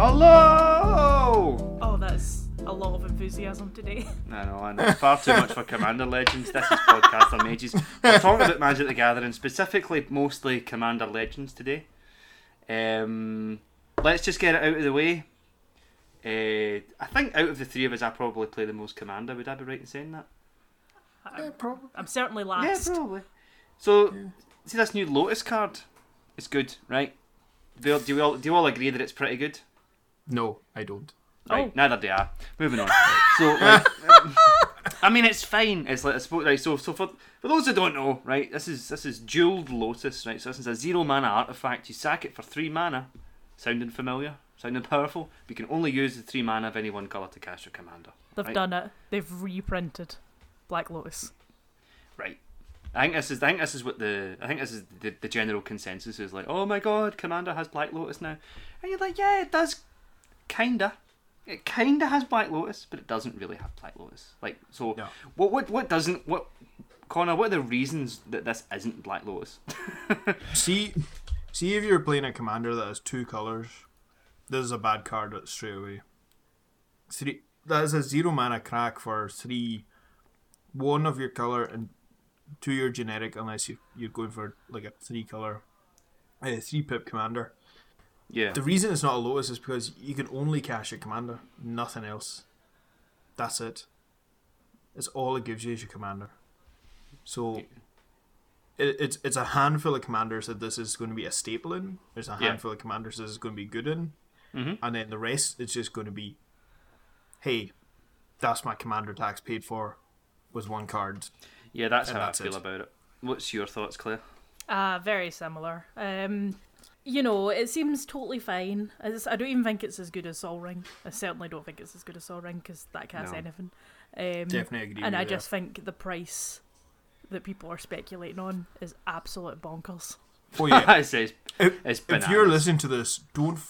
Hello! Oh, that's a lot of enthusiasm today. I know. Far too much for Commander Legends. This is Podcast for Mages. We're talking about Magic the Gathering, specifically, mostly Commander Legends today. Let's just get it out of the way. I think out of the three of us, I probably play the most Commander. Would I be right in saying that? Yeah, probably. I'm certainly last. Yeah, probably. So, see this new Lotus card? It's good, right? Do you all agree that it's pretty good? No, I don't. Right, neither do I. Moving on. So, I mean, it's fine. It's like I spoke. Right, so for those who don't know, right, this is Jeweled Lotus, right? So this is a 0 mana artifact. You sack it for 3 mana. Sounding familiar? Sounding powerful? But you can only use the 3 mana of any one colour to cast your commander. They've done it. They've reprinted Black Lotus. Right. I think this is the general consensus is like, oh my god, Commander has Black Lotus now, and you're like, yeah, it does, kinda. It kinda has Black Lotus, but it doesn't really have Black Lotus. Like, so no. Connor, what are the reasons that this isn't Black Lotus? see if you're playing a commander that has 2 colors, this is a bad card straight away. 3. That is a 0 mana crack for 3, 1 of your color and 2 your generic, unless you're going for like a 3 color 3-pip commander. Yeah. The reason it's not a Lotus is because you can only cash your commander, nothing else. That's it. It's all it gives you is your commander. So it's a handful of commanders that this is going to be a staple in. There's a handful of commanders that this is going to be good in, and then the rest it's just going to be, hey, that's my commander tax paid for, was 1 card. Yeah, that's how I feel about it. What's your thoughts, Claire? Very similar. It seems totally fine. I don't even think it's as good as Sol Ring. I certainly don't think it's as good as Sol Ring, because that casts anything. Definitely agree. And I just think the price that people are speculating on is absolute bonkers. Oh yeah, if you're listening to this, don't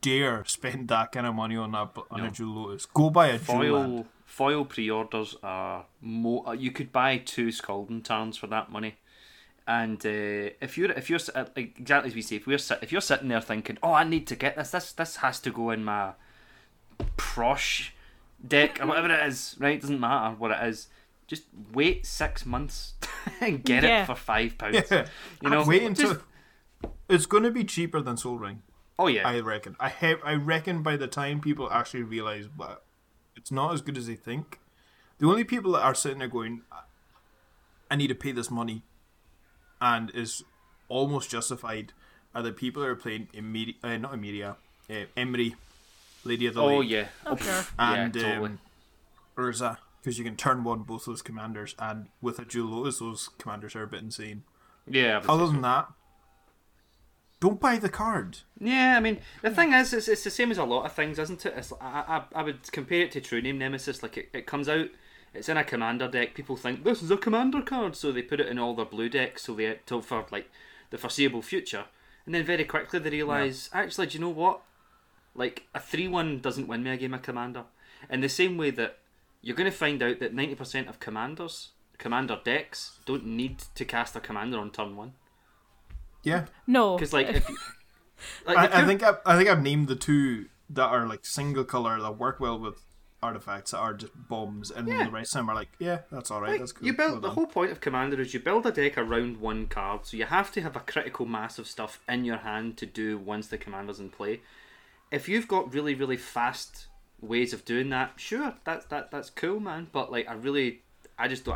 dare spend that kind of money on a Jewel Lotus. Go buy a Jewel. Foil pre-orders are more. You could buy 2 Scalding Tarns for that money, and if you're exactly as we say, if you're sitting there thinking, oh, I need to get this has to go in my prosh deck or whatever it is, right? Doesn't matter what it is. Just wait 6 months and get it for £5. Yeah. It's going to be cheaper than Sol Ring. Oh yeah, I reckon. I reckon by the time people actually realise that it's not as good as they think. The only people that are sitting there going, I need to pay this money, and is almost justified, are the people that are playing Imeri, Lady of the Lake. Oh, yeah. Okay. And yeah, totally. Urza, because you can turn one both those commanders, and with a Jewel Lotus, those commanders are a bit insane. Yeah. Other than that, don't buy the card. Yeah, I mean, the thing is, it's the same as a lot of things, isn't it? It's, I would compare it to True Name Nemesis. Like, it comes out, it's in a commander deck. People think, this is a commander card, so they put it in all their blue decks for like the foreseeable future. And then very quickly they realise, actually, do you know what? Like, a 3-1 doesn't win me a game of commander. In the same way that you're going to find out that 90% of commander decks don't need to cast a commander on turn 1. Yeah. No. Because I think I've named the 2 that are like single color that work well with artifacts that are just bombs, and the rest of them are like, yeah, that's all right. Like, that's cool. You build the whole point of Commander is you build a deck around 1 card, so you have to have a critical mass of stuff in your hand to do once the commander's in play. If you've got really really fast ways of doing that, sure, that's cool, man. But like, I just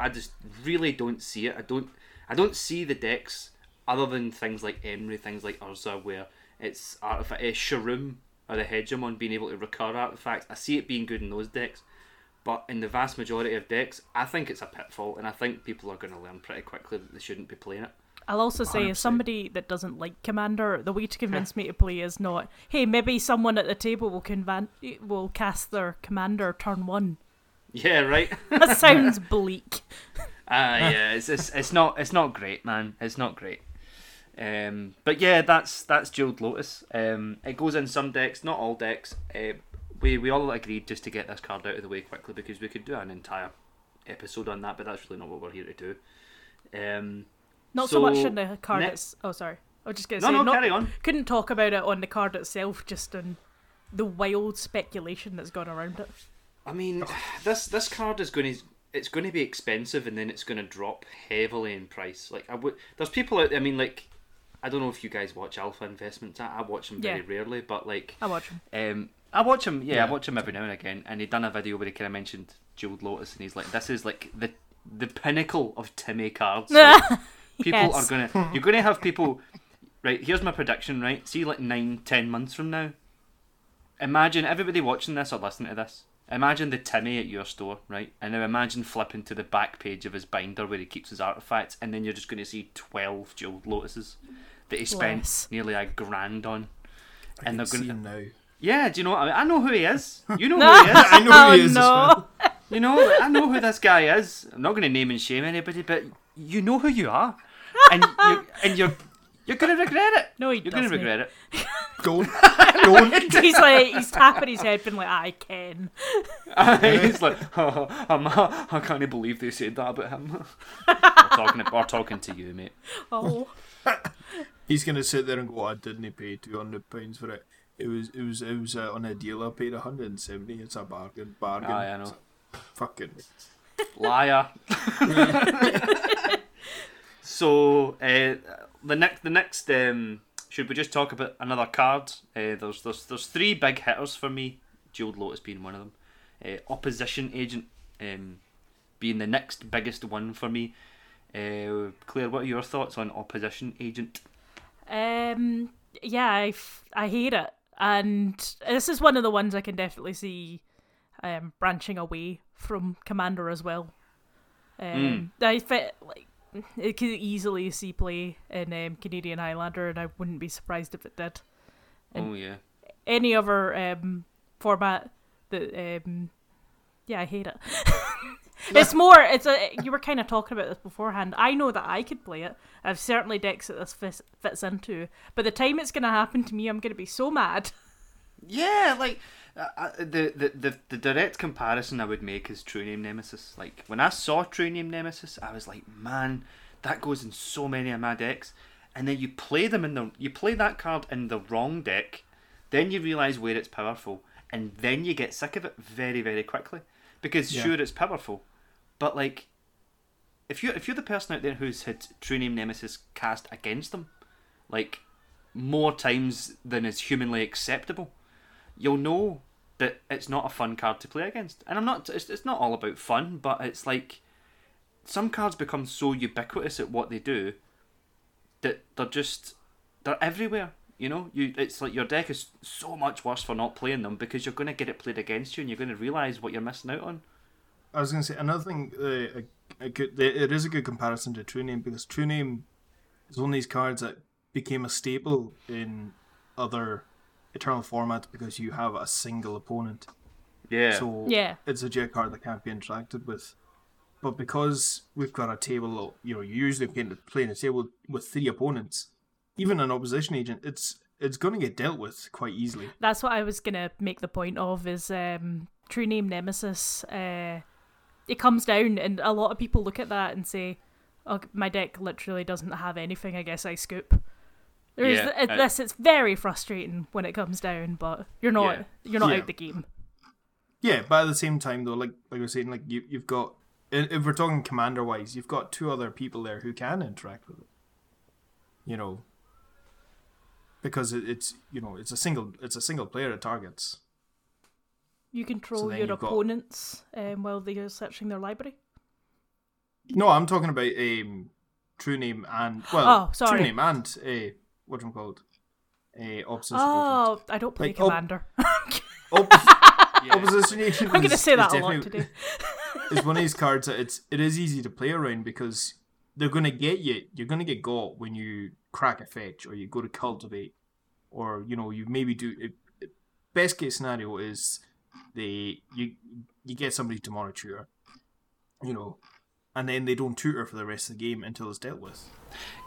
really don't see it. I don't see the decks. Other than things like Emery, things like Urza, where it's artifact, Shroom or the Hegemon being able to recur artifacts, I see it being good in those decks, but in the vast majority of decks, I think it's a pitfall, and I think people are going to learn pretty quickly that they shouldn't be playing it. I'll also say, as somebody that doesn't like Commander, the way to convince me to play is not, hey, maybe someone at the table will cast their Commander turn 1. Yeah, right. That sounds bleak. Yeah, it's not great, man. It's not great. But yeah, that's Jeweled Lotus. It goes in some decks, not all decks. We all agreed just to get this card out of the way quickly, because we could do an entire episode on that, but that's really not what we're here to do. Not so much on the card. I was just going to say, carry on. Couldn't talk about it on the card itself, just on the wild speculation that's gone around it. I mean, this card is going to... It's going to be expensive, and then it's going to drop heavily in price. Like there's people out there, I mean, like, I don't know if you guys watch Alpha Investments. I watch them very rarely, but like I watch them. I watch him every now and again. And he done a video where he kind of mentioned Jeweled Lotus, and he's like, "This is like the pinnacle of Timmy cards." Like, people are gonna, you're gonna have people. Right, here's my prediction. Right, see, like 9-10 months from now, imagine everybody watching this or listening to this. Imagine the Timmy at your store, right? And now imagine flipping to the back page of his binder where he keeps his artefacts, and then you're just going to see 12 Jeweled Lotuses that he spent nearly $1,000 on. I and they're going to now. Yeah, do you know what I mean? I know who he is. You know who he is. I know who he is. No. As well. You know, I know who this guy is. I'm not going to name and shame anybody, but you know who you are, and you're going to regret it. No, you're going to regret it. Don't. He's like, he's tapping his head, being like, I can. He's like, I can't believe they said that about him. We're talking to you, mate. Oh. He's gonna sit there and go, I didn't pay £200 for it. It was on a deal. I paid £170. It's a bargain. Aye, I know. Fucking liar. So the next. Should we just talk about another card? There's three big hitters for me, Jeweled Lotus being one of them. Opposition Agent being the next biggest one for me. Claire, what are your thoughts on Opposition Agent? I hate it. And this is one of the ones I can definitely see branching away from Commander as well. I fit... like. It could easily see play in Canadian Highlander, and I wouldn't be surprised if it did. And any other format that I hate it. It's more. You were kind of talking about this beforehand. I know that I could play it. I've certainly decks that this fits into. But the time it's going to happen to me, I'm going to be so mad. Yeah, like the direct comparison I would make is True Name Nemesis. Like when I saw True Name Nemesis, I was like, man, that goes in so many of my decks. And then you play that card in the wrong deck, then you realise where it's powerful, and then you get sick of it very, very quickly. Because sure, it's powerful, but like if you're the person out there who's had True Name Nemesis cast against them, like more times than is humanly acceptable, you'll know that it's not a fun card to play against. And I'm not... It's not all about fun, but it's like... Some cards become so ubiquitous at what they do that they're just... They're everywhere, you know? It's like your deck is so much worse for not playing them because you're going to get it played against you and you're going to realise what you're missing out on. I was going to say, another thing... it is a good comparison to True Name, because True Name is one of these cards that became a staple in other... Eternal format because you have a single opponent. Yeah. So it's a jet card that can't be interacted with. But because we've got a table, you know, you usually playing a table with three opponents, even an Opposition Agent, it's going to get dealt with quite easily. That's what I was going to make the point of is True Name Nemesis. It comes down and a lot of people look at that and say, oh, my deck literally doesn't have anything. I guess I scoop. It's very frustrating when it comes down, but you're not out the game. Yeah, but at the same time though, like I was saying, like you've got, if we're talking commander wise, you've got two other people there who can interact with it. You know, because it's you know it's a single player it targets. You control your opponents while they are searching their library. No, I'm talking about a True Name and True Name and a. What do you call it? Opposition Agent. I don't play Commander. Opposition Agent. I'm going to say that a lot today. It's one of these cards that it is easy to play around because they're going to get you. You're going to get got when you crack a fetch or you go to cultivate, or you know you maybe do. Best case scenario is you get somebody to Demonic Tutor, you know, and then they don't tutor for the rest of the game until it's dealt with.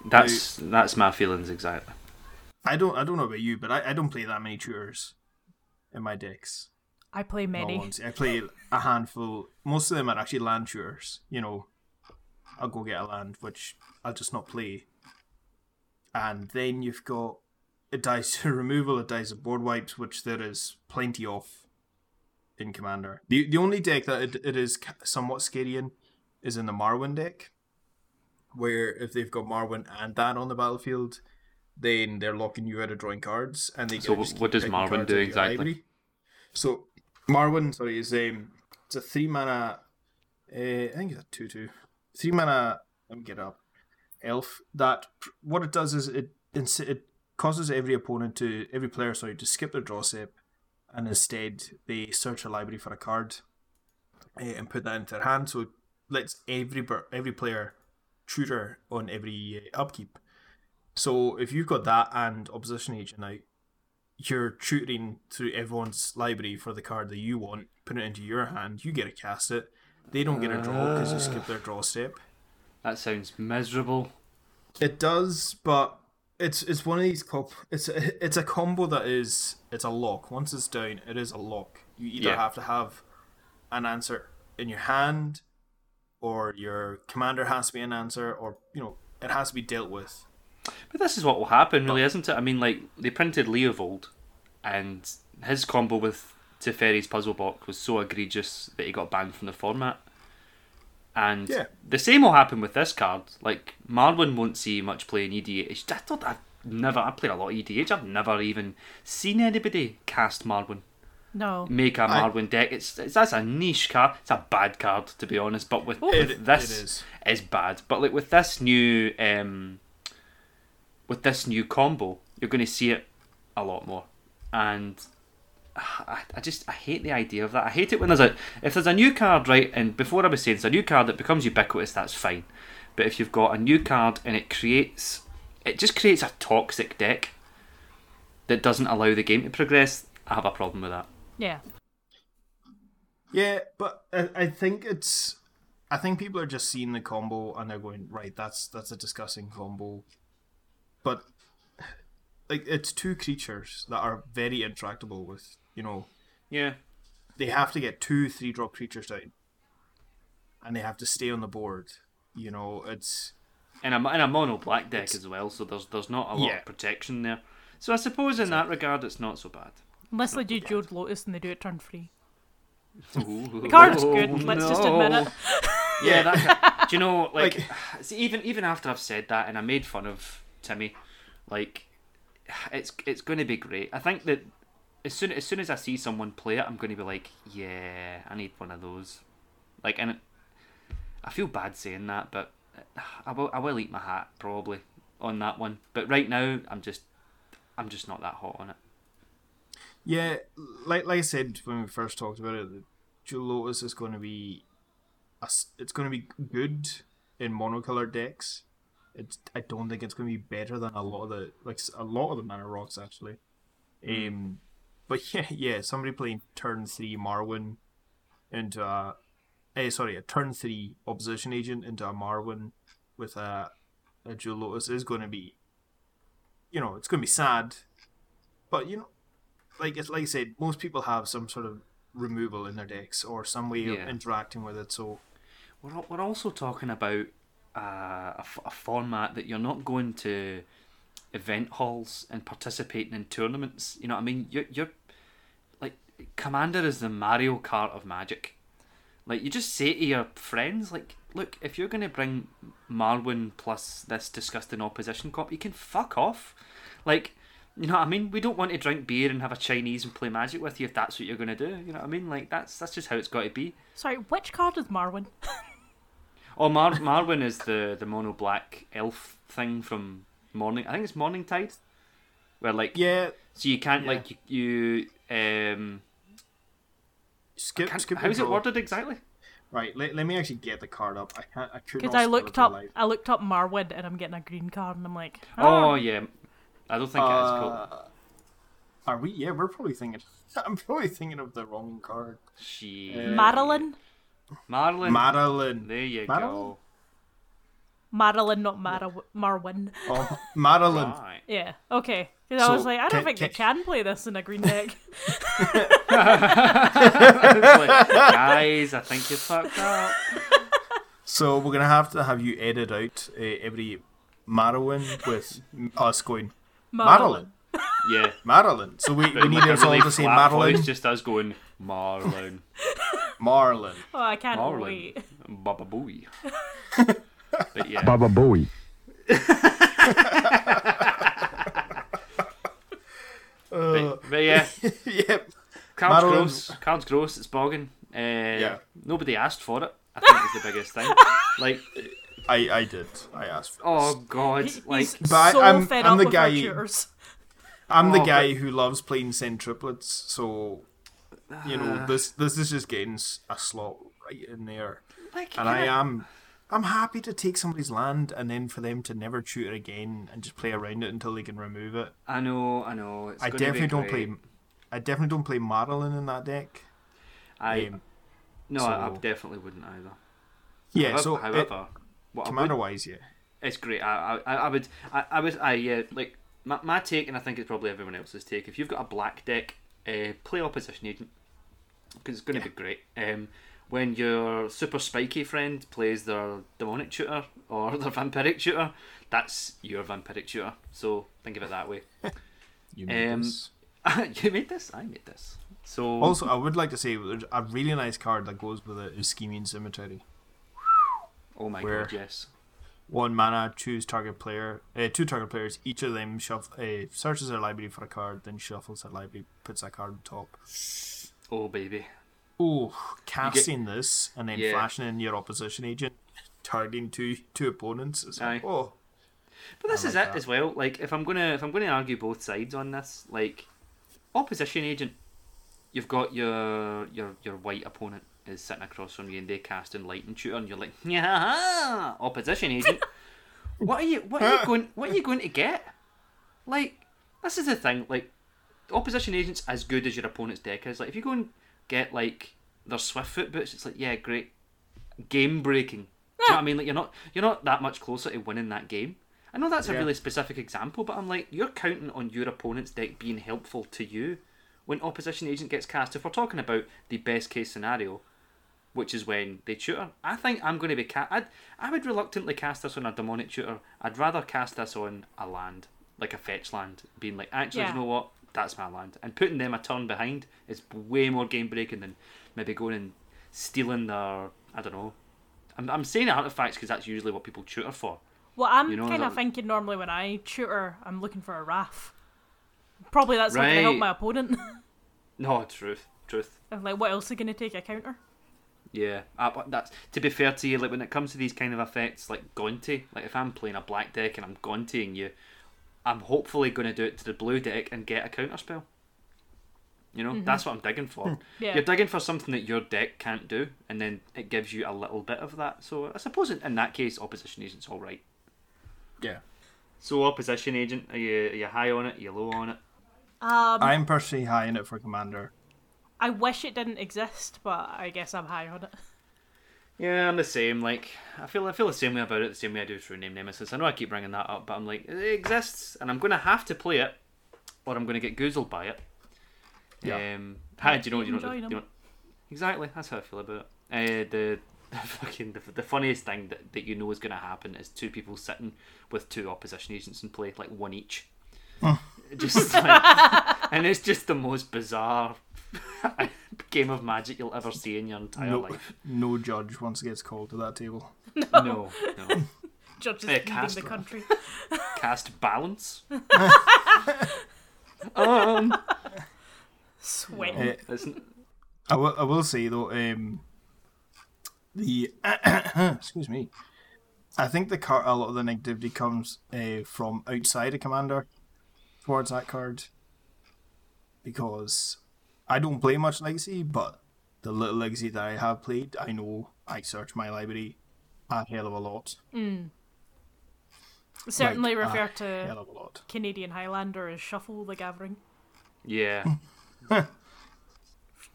That's my feelings exactly. I don't know about you, but I don't play that many tutors in my decks. I play many. I play a handful. Most of them are actually land tutors. You know, I'll go get a land, which I'll just not play. And then you've got It dies to removal, it dies to board wipes, which there is plenty of in Commander. The only deck that it is somewhat scary in is in the Marwyn deck, where if they've got Marwyn and that on the battlefield, then they're locking you out of drawing cards. And they so what does Marwyn do exactly? Library. So Marwyn, sorry, is it's a 3 mana, I think it's a 2/2, 3 mana. Let me get it up. Elf. That what it does is it causes every player to skip their draw step, and instead they search a library for a card and put that into their hand. So it lets every player tutor on every upkeep. So if you've got that and Opposition Agent out, you're tutoring through everyone's library for the card that you want, put it into your hand, you get to cast it, they don't get a draw because you skip their draw step. That sounds miserable. It does, but it's one of these it's a combo that is, it's a lock. Once it's down, it is a lock. You either have to have an answer in your hand, or your commander has to be an answer, or it has to be dealt with. But this is what will happen, really, isn't it? I mean, like, they printed Leovold, and his combo with Teferi's Puzzle Box was so egregious that he got banned from the format. And the same will happen with this card. Like, Marwyn won't see much play in EDH. I played a lot of EDH. I've never even seen anybody cast Marwyn. No. Make a Marwyn deck. That's a niche card. It's a bad card, to be honest. But with this, it is bad. But like with this new combo, you're going to see it a lot more. And I hate the idea of that. I hate it when if there's a new card, right, and before I was saying it's a new card that becomes ubiquitous, that's fine. But if you've got a new card and it just creates a toxic deck that doesn't allow the game to progress, I have a problem with that. Yeah. Yeah, but I think people are just seeing the combo and they're going, right, that's a disgusting combo. But like, it's two creatures that are very intractable with, they have to get 2 3-drop creatures down, and they have to stay on the board. It's and a mono black deck as well, so there's not a lot of protection there. So I suppose in that regard, it's not so bad. Unless they do Jeweled Lotus and they do it turn free. The card's good. Let's just admit it. Yeah, that. Do you know, see, even after I've said that and I made fun of Timmy, like, it's going to be great. I think that as soon as I see someone play it, I'm going to be like, yeah, I need one of those. Like, and I feel bad saying that, but I will eat my hat probably on that one. But right now, I'm just not that hot on it. Yeah, like I said when we first talked about it, Jeweled Lotus is going to be good in monocolored decks. I don't think it's going to be better than a lot of the mana rocks actually. But yeah, somebody playing turn 3 Marwyn into a turn 3 Opposition Agent into a Marwyn with a Jeweled Lotus is going to be, it's going to be sad. But like I said, most people have some sort of removal in their decks or some way of interacting with it. So we're also talking about a format that you're not going to event halls and participating in tournaments. You know what I mean? You're like, Commander is the Mario Kart of Magic. Like, you just say to your friends, like, look, if you're going to bring Marwyn plus this disgusting Opposition cop, you can fuck off. Like, you know what I mean? We don't want to drink beer and have a Chinese and play Magic with you if that's what you're going to do. You know what I mean? Like, that's just how it's got to be. Sorry, which card is Marwyn? Oh, Marwyn is the mono black elf thing from Morning. I think it's Morning Tide, where so you can't skip. How is it worded exactly? Right. Let me actually get the card up. Because I looked up Marwyn and I'm getting a green card and I'm like, oh yeah, I don't think it is cool. Are we? Yeah, we're probably thinking. I'm probably thinking of the wrong card. She Marilyn. Marilyn. There you go. Marilyn, not Marwyn. Oh, Marilyn. Right. Yeah, okay. Because I was like, I don't think they can play this in a green deck. Guys, I think you fucked up. So we're going to have you edit out every Marwyn with us going, Marilyn. Yeah. Marilyn. So we need us all to say Marilyn. It's just us going, Marlin. Marlin. Oh, I can't wait. Baba Booey. But yeah. Baba Booey. But yeah. Yep. Cards gross. It's bogging. Yeah. Nobody asked for it. I think it's the biggest thing. Like, I did. I asked. For this. Oh God! Like, I'm the guy. I'm the guy who loves playing centriplets. So, you know, this is just getting a slot right in there. Like, and I'm happy to take somebody's land and then for them to never tutor again and just play around it until they can remove it. I know. It's I definitely don't play Marilyn in that deck. I definitely wouldn't either. Yeah. Commander-wise, yeah, it's great. Like my take, and I think it's probably everyone else's take. If you've got a black deck, play Opposition Agent because it's going to be great. When your super spiky friend plays their Demonic Tutor or their Vampiric Tutor, that's your Vampiric Tutor. So think of it that way. You made this. You made this? I made this. So also, I would like to say a really nice card that goes with it is Scheming Cemetery. Oh my god, yes. 1 mana, choose target player, 2 target players. Each of them searches their library for a card, then shuffles their library, puts that card on top. Oh baby. Oh, casting this and then flashing in your Opposition Agent, targeting two opponents. It's like, oh, but this is it as well. Like if I'm gonna argue both sides on this, like Opposition Agent, you've got your white opponent is sitting across from you and they cast Enlightened Tutor and you're like, yeah, Opposition Agent, what are you going to get? Like this is the thing. Like Opposition Agent's as good as your opponent's deck is. Like if you go and get like their Swiftfoot boots, it's like, yeah, great, game breaking. Do you know what I mean? Like you're not that much closer to winning that game. I know that's a really specific example, but I'm like, you're counting on your opponent's deck being helpful to you when Opposition Agent gets cast. If we're talking about the best case scenario, which is when they tutor, I think I'm going to be I would reluctantly cast this on a Demonic Tutor. I'd rather cast this on a land, like a fetch land, being like, actually, you know what? That's my land. And putting them a turn behind is way more game breaking than maybe going and stealing their, I don't know. I'm saying artifacts because that's usually what people tutor for. Well, I'm kind of thinking normally when I tutor, I'm looking for a Wrath. Probably that's not going to help my opponent. No, truth. And like, what else are going to take a counter? Yeah, that's to be fair to you. Like when it comes to these kind of effects, like Gonti, like if I'm playing a black deck and I'm Gontiing you, I'm hopefully going to do it to the blue deck and get a counter spell. You know, that's what I'm digging for. Yeah. You're digging for something that your deck can't do, and then it gives you a little bit of that. So I suppose in that case, Opposition Agent's all right. Yeah. So Opposition Agent, are you high on it? Are you low on it? I'm personally high on it for Commander. I wish it didn't exist, but I guess I'm high on it. Yeah, I'm the same. Like, I feel the same way about it, the same way I do True Name Nemesis. I know I keep bringing that up, but I'm like, it exists, and I'm going to have to play it, or I'm going to get goozled by it. Yeah. Exactly, that's how I feel about it. The funniest thing that you know is going to happen is two people sitting with 2 opposition agents in play, like one each. Oh. Just like, and it's just the most bizarre game of Magic you'll ever see in your entire life. No judge once gets called to that table. No. Judges cast, in the country. Cast balance. Sweat. I will say though, the excuse me, I think a lot of the negativity comes from outside of Commander towards that card, because I don't play much Legacy, but the little Legacy that I have played, I know I search my library a hell of a lot. Certainly like, refer to Canadian Highlander as Shuffle the Gathering. Yeah.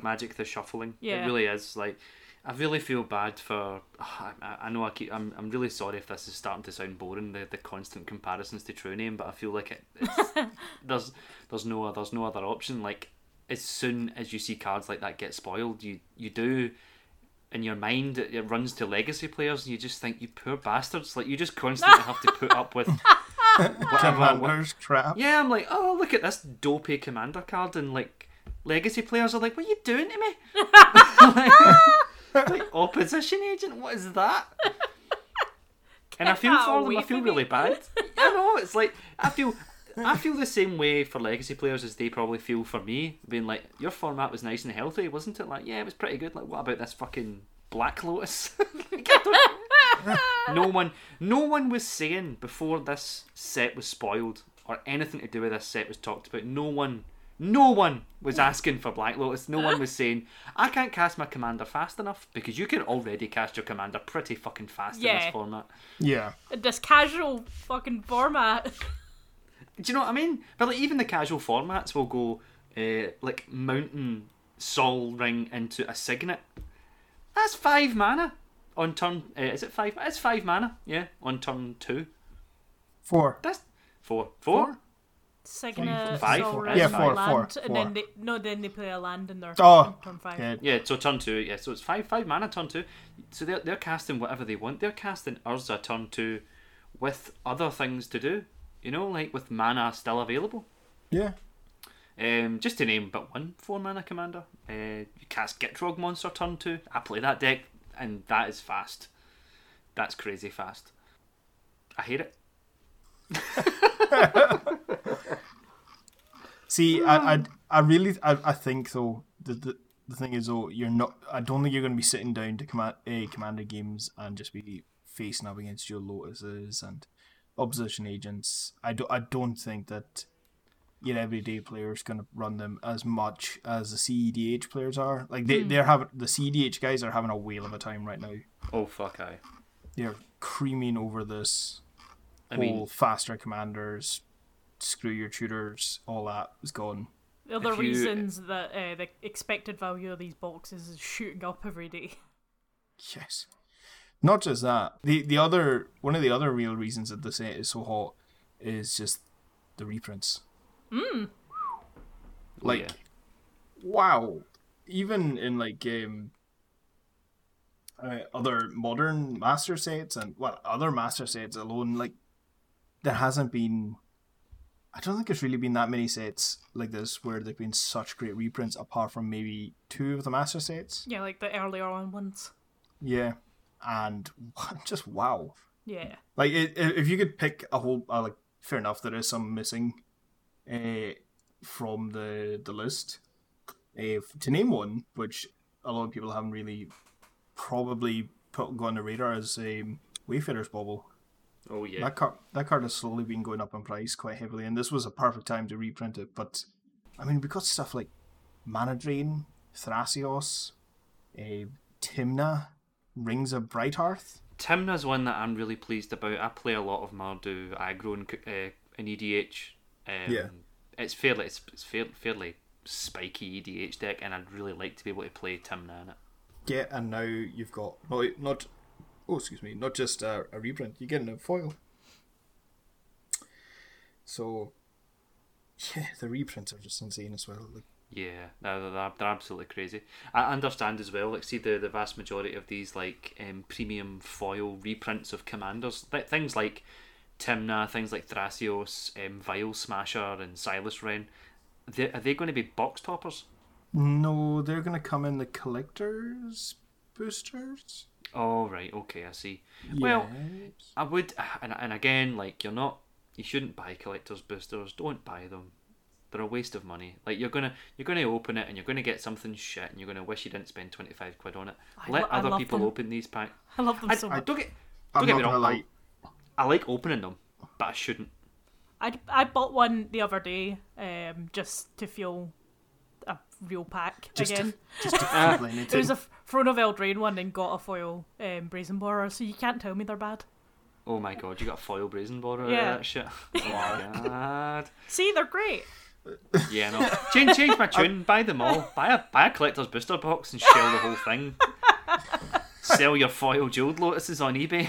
Magic the Shuffling. Yeah. It really is. Like, I really feel bad for. I know I keep. I'm really sorry if this is starting to sound boring. The constant comparisons to True Name, but I feel like it's there's no other option. Like as soon as you see cards like that get spoiled, you do in your mind it runs to Legacy players, and you just think, you poor bastards. Like you just constantly have to put up with Commander's crap. Yeah, I'm like, oh, look at this dopey commander card, and like legacy players are like, what are you doing to me? like Opposition Agent, what is that? And I feel for them. I feel really bad. I know. It's like I feel the same way for legacy players as they probably feel for me, being like, your format was nice and healthy, wasn't it? Like, yeah, it was pretty good. Like, what about this fucking Black Lotus? like, no one was saying before this set was spoiled or anything to do with this set was talked about. No one was asking for Black Lotus. No one was saying, I can't cast my commander fast enough, because you can already cast your commander pretty fucking fast in this format. Yeah. In this casual fucking format. Do you know what I mean? But like, even the casual formats will go like Mountain, Sol Ring into a Signet. That's 5 mana on turn... is it 5? It's 5 mana, yeah, on turn 2. 4. That's 4. 4? Signet, Sol Ring, four. And then they play a land in their turn 5. Good. Yeah, so turn 2, yeah, so it's 5 mana turn 2. So they're casting whatever they want. They're casting Urza turn 2 with other things to do, you know, like with mana still available. Yeah. Just to name but one 4-mana commander. You cast Gitrog Monster turn 2. I play that deck, and that is fast. That's crazy fast. I hate it. See, I really think though the thing is though, you're not. I don't think you're going to be sitting down to commander games and just be facing up against your Lotuses and Opposition Agents. I don't think that your everyday player is going to run them as much as the CEDH players are. Like they're having, the CEDH guys are having a whale of a time right now. Oh fuck aye. They're creaming over this. I mean, faster commanders, screw your tutors, all that is gone. The other reasons that the expected value of these boxes is shooting up every day. Yes. Not just that. One of the other real reasons that the set is so hot is just the reprints. Mm. Like, yeah. Wow. Even in like other modern master sets and other master sets alone, like there hasn't been. I don't think there's really been that many sets like this where there've been such great reprints, apart from maybe 2 of the master sets. Yeah, like the earlier on ones. Yeah. And just wow. Yeah. Like, if you could pick a whole, like, fair enough, there is some missing from the list. To name one, which a lot of people haven't really probably gone on the radar, is Wayfarer's Bauble. Oh yeah. That card has slowly been going up in price quite heavily, and this was a perfect time to reprint it. But I mean, we got stuff like Mana Drain, Thrasios, Tymna, Rings of Brighthearth. Tymna's one that I'm really pleased about. I play a lot of Mardu aggro in EDH. Yeah. It's fairly spiky EDH deck, and I'd really like to be able to play Tymna in it. Yeah, and now you've got not just a reprint, you get a foil. So, yeah, the reprints are just insane as well. Yeah, they're absolutely crazy. I understand as well, like, see the vast majority of these, like, premium foil reprints of commanders, things like Tymna, things like Thrasios, Vile Smasher, and Silas Wren, are they going to be box toppers? No, they're going to come in the collectors boosters. Oh, right, okay, I see. Yes. Well, I would, and again, like, you shouldn't buy collector's boosters, don't buy them. They're a waste of money. Like, you're gonna open it, and you're gonna get something shit, and you're gonna wish you didn't spend £25 on it. Let other people open these packs. I love them so much. Don't get me wrong, I like opening them, but I shouldn't. I bought one the other day, just to feel a real pack again. It was a Throne of Eldraine one, and got a foil Brazen Borer, so you can't tell me they're bad. Oh my god, you got a foil Brazen Borer out of that shit. Oh my god. See, they're great. Yeah, no. Change my tune, buy them all. Buy a collector's booster box and shell the whole thing. Sell your foil Jeweled Lotuses on eBay.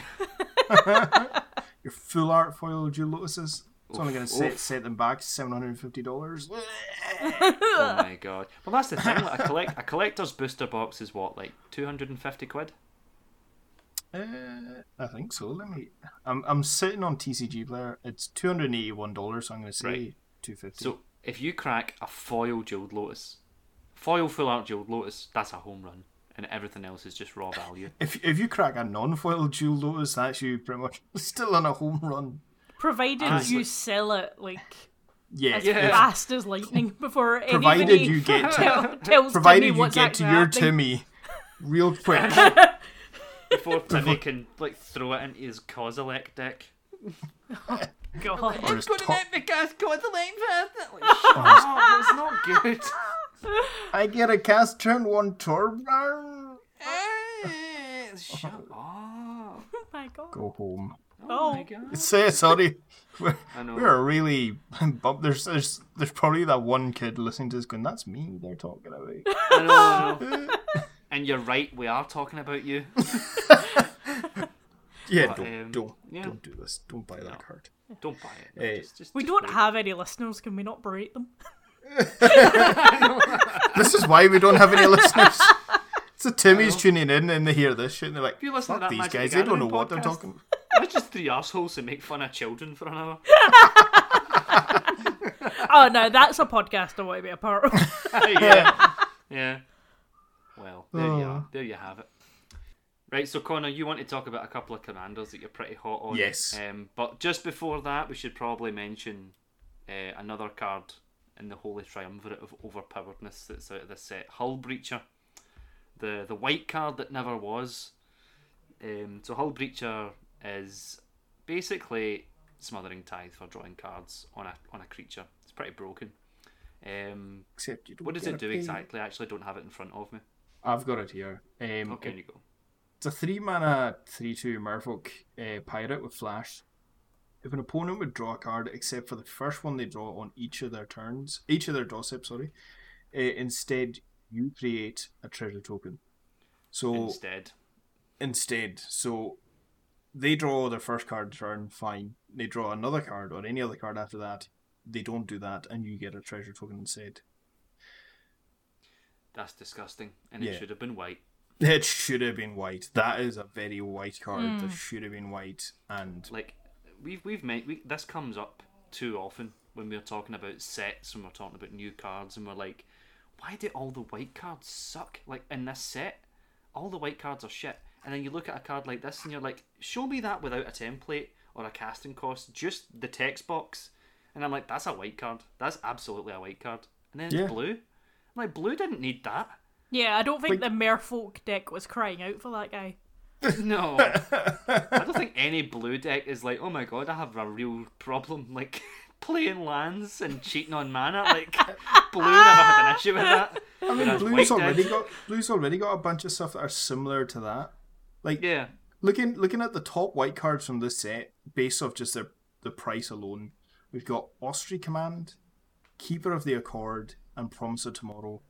Your full art foil Jeweled Lotuses. It's only going to set them back $750. Oh my god. Well, that's the thing. Like, a collector's booster box is what, like £250? I think so. Let me. I'm sitting on TCG Player. It's $281, so I'm going to say $250. So if you crack a foil Jeweled Lotus, foil full art Jeweled Lotus, that's a home run, and everything else is just raw value. If you crack a non-foil Jeweled Lotus, that's you pretty much still on a home run. Provided you sell it fast as lightning before anybody tells Timmy real quick. Before Timmy can throw it into his Kozilek deck. Oh, God. It's going to let me cast Kozilek first. That's not good. I get a cast turn one turn. Shut up. Oh my God. Go home. Oh my God. Sorry. We're really bumped. There's probably that one kid listening to this going, that's me they're talking about. I know. And you're right, we are talking about you. Don't do this. Don't buy that card. Don't buy it. No, we don't have any listeners. Can we not berate them? This is why we don't have any listeners. So Timmy's tuning in and they hear this shit and they're like, you listen to that, these guys, they don't know what they're talking about. That's just three assholes who make fun of children for an hour. Oh no, that's a podcast I want to be a part of. Yeah. Well, there you are. There you have it. Right, so Connor, you want to talk about a couple of commanders that you're pretty hot on. Yes. But just before that, we should probably mention another card in the Holy Triumvirate of Overpoweredness that's out of this set. Hull Breacher. The white card that never was. So Hull Breacher is basically Smothering Tithe for drawing cards on a creature. It's pretty broken. Except you don't. What does it do exactly? I actually don't have it in front of me. I've got it here. Okay, you go. It's a 3-mana 3/2 merfolk pirate with flash. If an opponent would draw a card, except for the first one they draw on each of their dossips. Instead, you create a treasure token. So they draw their first card turn, fine. They draw another card or any other card after that. They don't do that, and you get a treasure token instead. That's disgusting, and it should have been white. It should have been white. That is a very white card. That should have been white, and we've made this comes up too often when we're talking about sets and we're talking about new cards, and we're like, why do all the white cards suck? Like in this set, all the white cards are shit. And then you look at a card like this, and you're like, show me that without a template or a casting cost, just the text box. And I'm like, that's a white card. That's absolutely a white card. And then it's blue. I'm like, blue didn't need that. Yeah, I don't think the Merfolk deck was crying out for that guy. No. I don't think any blue deck is like, oh my God, I have a real problem. Like, playing lands and cheating on mana. Like, blue never had an issue with that. I mean, blue's already got a bunch of stuff that are similar to that. Like, yeah. Looking at the top white cards from this set, based off just the price alone, we've got Osprey Command, Keeper of the Accord, and Promise of Tomorrow.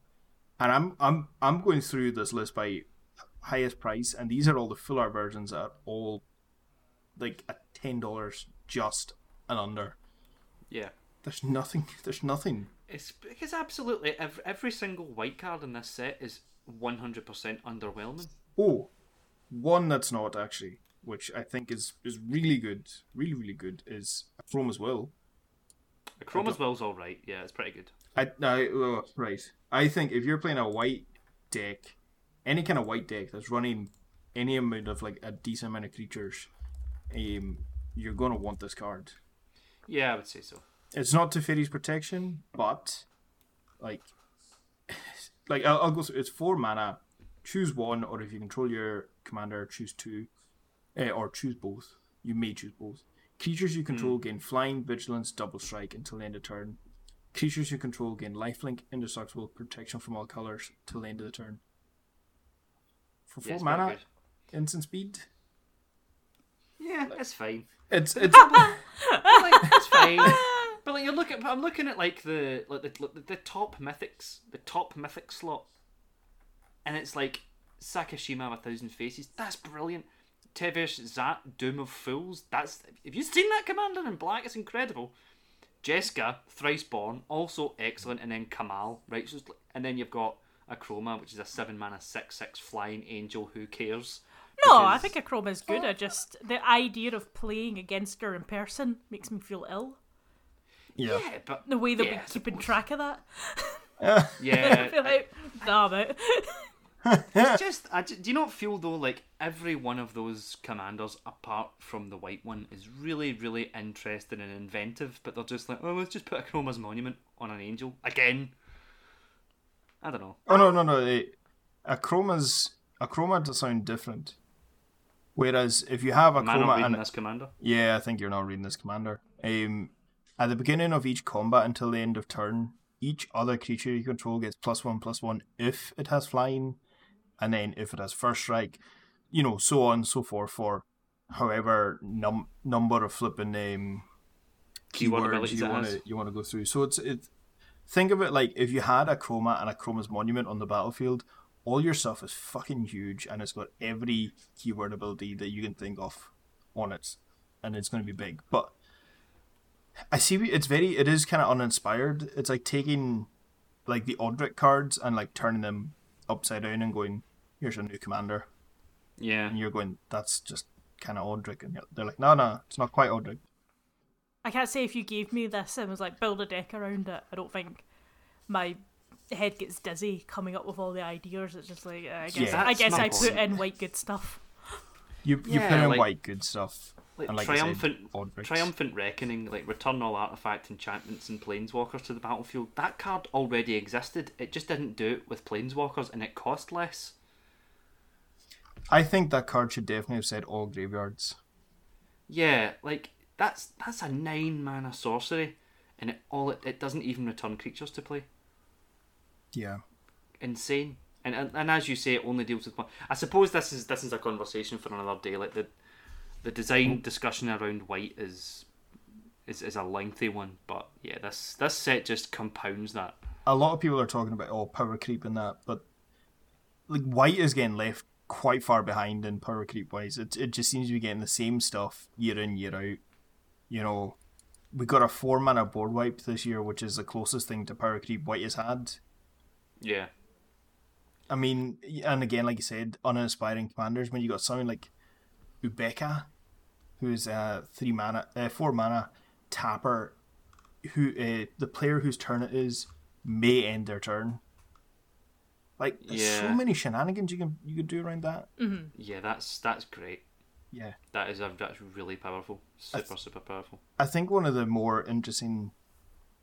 And I'm going through this list by highest price, and these are all the full art versions that are all like at $10 just and under. Yeah. There's nothing. It's because absolutely every single white card in this set is 100% underwhelming. Oh, one that's not actually, which I think is really good, really, really good, is Akroma's Will. Akroma's Will's alright, yeah, it's pretty good. I think if you're playing a white deck, any kind of white deck that's running any amount of, like, a decent amount of creatures, you're going to want this card. Yeah, I would say so. It's not Teferi's Protection, but, like I'll go through, it's 4 mana, choose one, or if you control your commander, choose two. Or choose both. You may choose both. Creatures you control gain flying, vigilance, double strike until the end of turn. Creatures you control gain lifelink, indestructible, protection from all colors till the end of the turn. For 4 mana, instant speed. Yeah, that's fine. It's it's fine. But like I'm looking at the top mythics, the top mythic slot, and it's like Sakashima of a Thousand Faces. That's brilliant. Tevesh Zat, Doom of Fools. That's, have you seen that commander in black? It's incredible. Jeska, Thriceborn, also excellent, and then Kamal, right? So, and then you've got Akroma, which is a 7 mana 6/6 flying angel. Who cares? No, I think Akroma is good. I just, the idea of playing against her in person makes me feel ill. Yeah, but the way that we're keeping track of that. I feel like, damn it. It's just, do you not feel though, like every one of those commanders apart from the white one is really, really interesting and inventive, but they're just like, oh, let's just put Akroma's monument on an angel again. I don't know. Oh no. Akroma does sound different. Whereas if you have Akroma, this commander. Yeah, I think you're not reading this commander. At the beginning of each combat until the end of turn, each other creature you control gets +1/+1 if it has flying. And then if it has first strike, you know, so on and so forth for however number of flipping keywords you want to go through. So it's think of it like if you had Akroma and Akroma's monument on the battlefield, all your stuff is fucking huge and it's got every keyword ability that you can think of on it, and it's going to be big. But I see it is kind of uninspired. It's like taking like the Odric cards and like turning them upside down and going, here's a new commander. Yeah. And you're going, that's just kind of Odric. And they're like, no, it's not quite Odric. I can't say if you gave me this and was like, build a deck around it, I don't think my head gets dizzy coming up with all the ideas. It's just like, I guess I put in white good stuff. You put in white good stuff. Like triumphant reckoning, like return all artifact enchantments and planeswalkers to the battlefield. That card already existed. It just didn't do it with planeswalkers, and it cost less. I think that card should definitely have said all graveyards. Yeah, like that's a 9 mana sorcery, and it doesn't even return creatures to play. Yeah, insane. And as you say, it only deals with one. I suppose this is a conversation for another day. Like the design discussion around white is a lengthy one, but yeah, this set just compounds that. A lot of people are talking about power creep and that, but like white is getting left quite far behind in power creep wise. It just seems to be getting the same stuff year in, year out. You know, we got a 4 mana board wipe this year, which is the closest thing to power creep white has had. Yeah. I mean, and again, like you said, uninspiring commanders. When you got something like Ubeka, who is a 4 mana tapper, who the player whose turn it is may end their turn. Like, there's so many shenanigans you can do around that. Mm-hmm. Yeah, that's great. Yeah, that's really powerful. Super powerful. I think one of the more interesting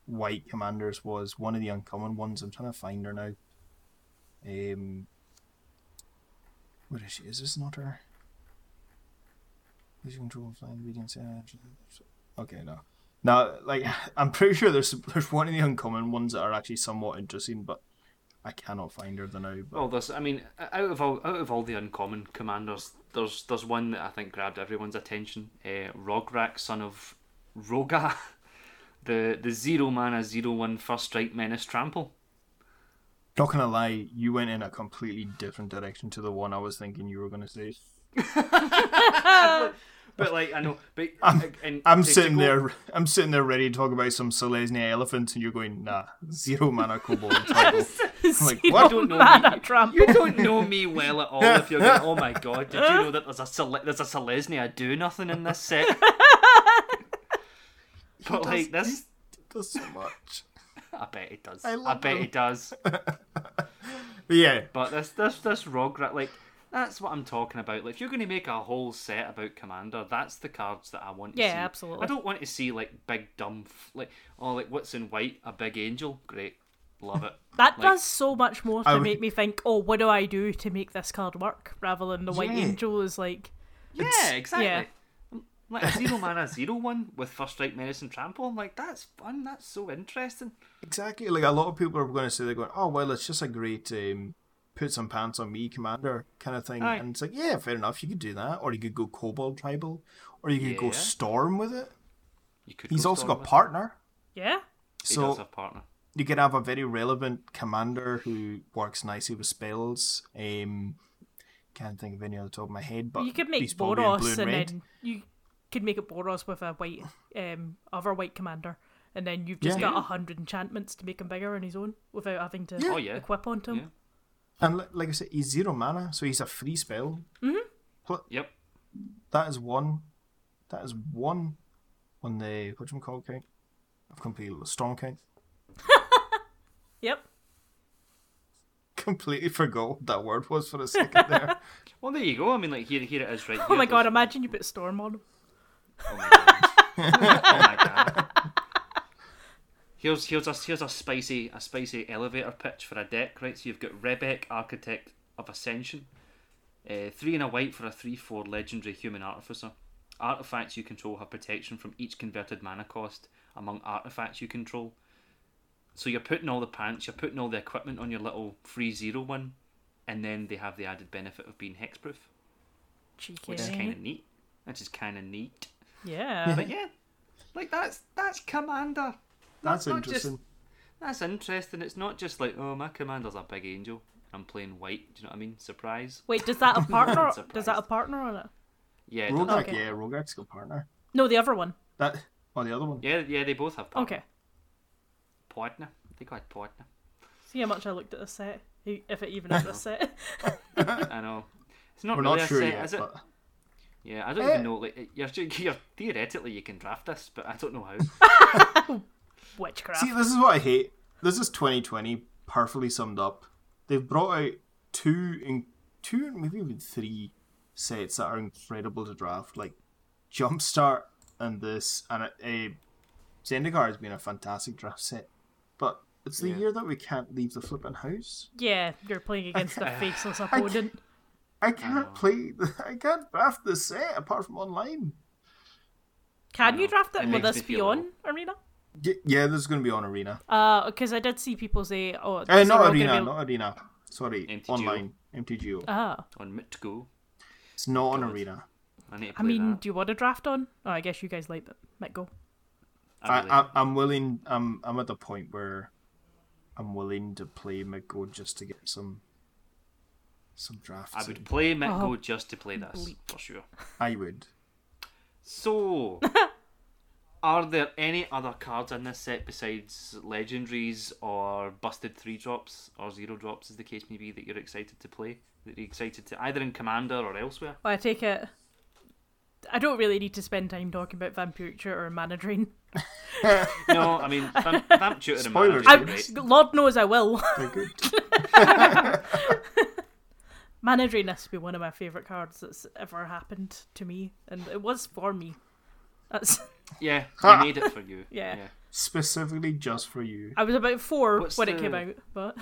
white commanders was one of the uncommon ones. I'm trying to find her now. Where is she? Is this not her? Control flying obedience. Okay, no. Now, like, I'm pretty sure there's one of the uncommon ones that are actually somewhat interesting, but I cannot find her now. But... Well, there's, I mean, out of all the uncommon commanders, there's one that I think grabbed everyone's attention. Rograk, son of Roga, the 0 mana 0/1 first strike menace trample. Not gonna lie, you went in a completely different direction to the one I was thinking you were gonna say. But like I know, but I'm sitting there ready to talk about some Selesnya elephants, and you're going, nah, 0 mana kobold trample. I'm like, what? You don't know me well at all. If you're going, oh my god, did you know that there's a Selesnya do nothing in this set? But like this does so much. I bet it does. I bet it does. Yeah, but this Rograt, like. That's what I'm talking about. Like, if you're going to make a whole set about Commander, that's the cards that I want to see. Yeah, absolutely. I don't want to see, like, big dumb... like, what's in white? A big angel? Great. Love it. That does so much more to make me think, what do I do to make this card work? Rather than the white angel is like... Yeah, exactly. Yeah. Like, a 0 mana 0/1 with first strike menace and trample. I'm like, that's fun. That's so interesting. Exactly. Like, a lot of people are going to say, they're going, oh, well, it's just a great... put some pants on me commander kind of thing. Right. And it's like, yeah, fair enough, you could do that, or you could go kobold tribal, or you could go storm with it. He's also got a partner. Yeah, so he does have partner. You could have a very relevant commander who works nicely with spells. Can't think of any on the top of my head, but you could make Boros and then you could make it Boros with a white other white commander, and then you've just got 100 enchantments to make him bigger on his own without having to equip onto him. And like I said, he's 0 mana, so he's a free spell. Mm-hmm. Yep. That is one. That is one on the whatchamacallit count. I've completed the storm count. Yep. Completely forgot what that word was for a second there. Well, there you go. I mean, like, here it is right here. Oh my god, imagine you put storm on him. Oh my god. Here's a spicy elevator pitch for a deck, right? So you've got Rebek, Architect of Ascension. 3 and a white for a 3/4 legendary human artificer. Artifacts you control have protection from each converted mana cost among artifacts you control. So you're putting all the pants, you're putting all the equipment on your little 3/0 one, and then they have the added benefit of being hexproof. Cheeky. Which is kind of neat. Yeah. But yeah, like that's Commander. That's interesting. That's interesting. It's not just like, oh, my Commander's a big angel. I'm playing white. Do you know what I mean? Surprise. Wait, does that have partner? Does that have partner on it? Yeah, Rogak. Okay. Yeah, Rogak's got partner. No, the other one. That. Oh, the other one. Yeah, they both have partner. Okay. Partner. They got partner. See how much I looked at this set. If it even is a set. I know. It's not. We're really not sure a set, yet, is it? But... Yeah, I don't even know. Like, you're theoretically you can draft this, but I don't know how. Witchcraft. See, this is what I hate. This is 2020 perfectly summed up. They've brought out two, maybe even three sets that are incredible to draft, like Jumpstart and this, and Zendikar has been a fantastic draft set. But it's the year that we can't leave the flipping house. Yeah, you're playing against a faceless opponent. I can't draft this set apart from online. Can you draft it? Will this be on Arena? Yeah, this is going to be on Arena. Because I did see people say, "Oh, not Arena." Sorry, MTGO. Online MTGO. Ah, on MTGO. It's not on Arena. I mean, do you want to draft on? Oh, I guess you guys like that MTGO. I'm willing. I'm at the point where I'm willing to play MTGO just to get some drafts. I would play MTGO just to play this for sure. I would. So. Are there any other cards in this set besides legendaries or busted 3-drops or 0-drops, as the case may be, that you're excited to play? That you're excited to either in Commander or elsewhere? Well, I take it. I don't really need to spend time talking about Vampiric Tutor or Mana Drain. No, I mean, Vamp Tutor and Mana Drain. Right? Lord knows I will. They're good. Mana Drain has to be one of my favourite cards that's ever happened to me, and it was for me. That's. Yeah, I made it for you. Yeah. Specifically just for you. I was about 4 when it came out, but...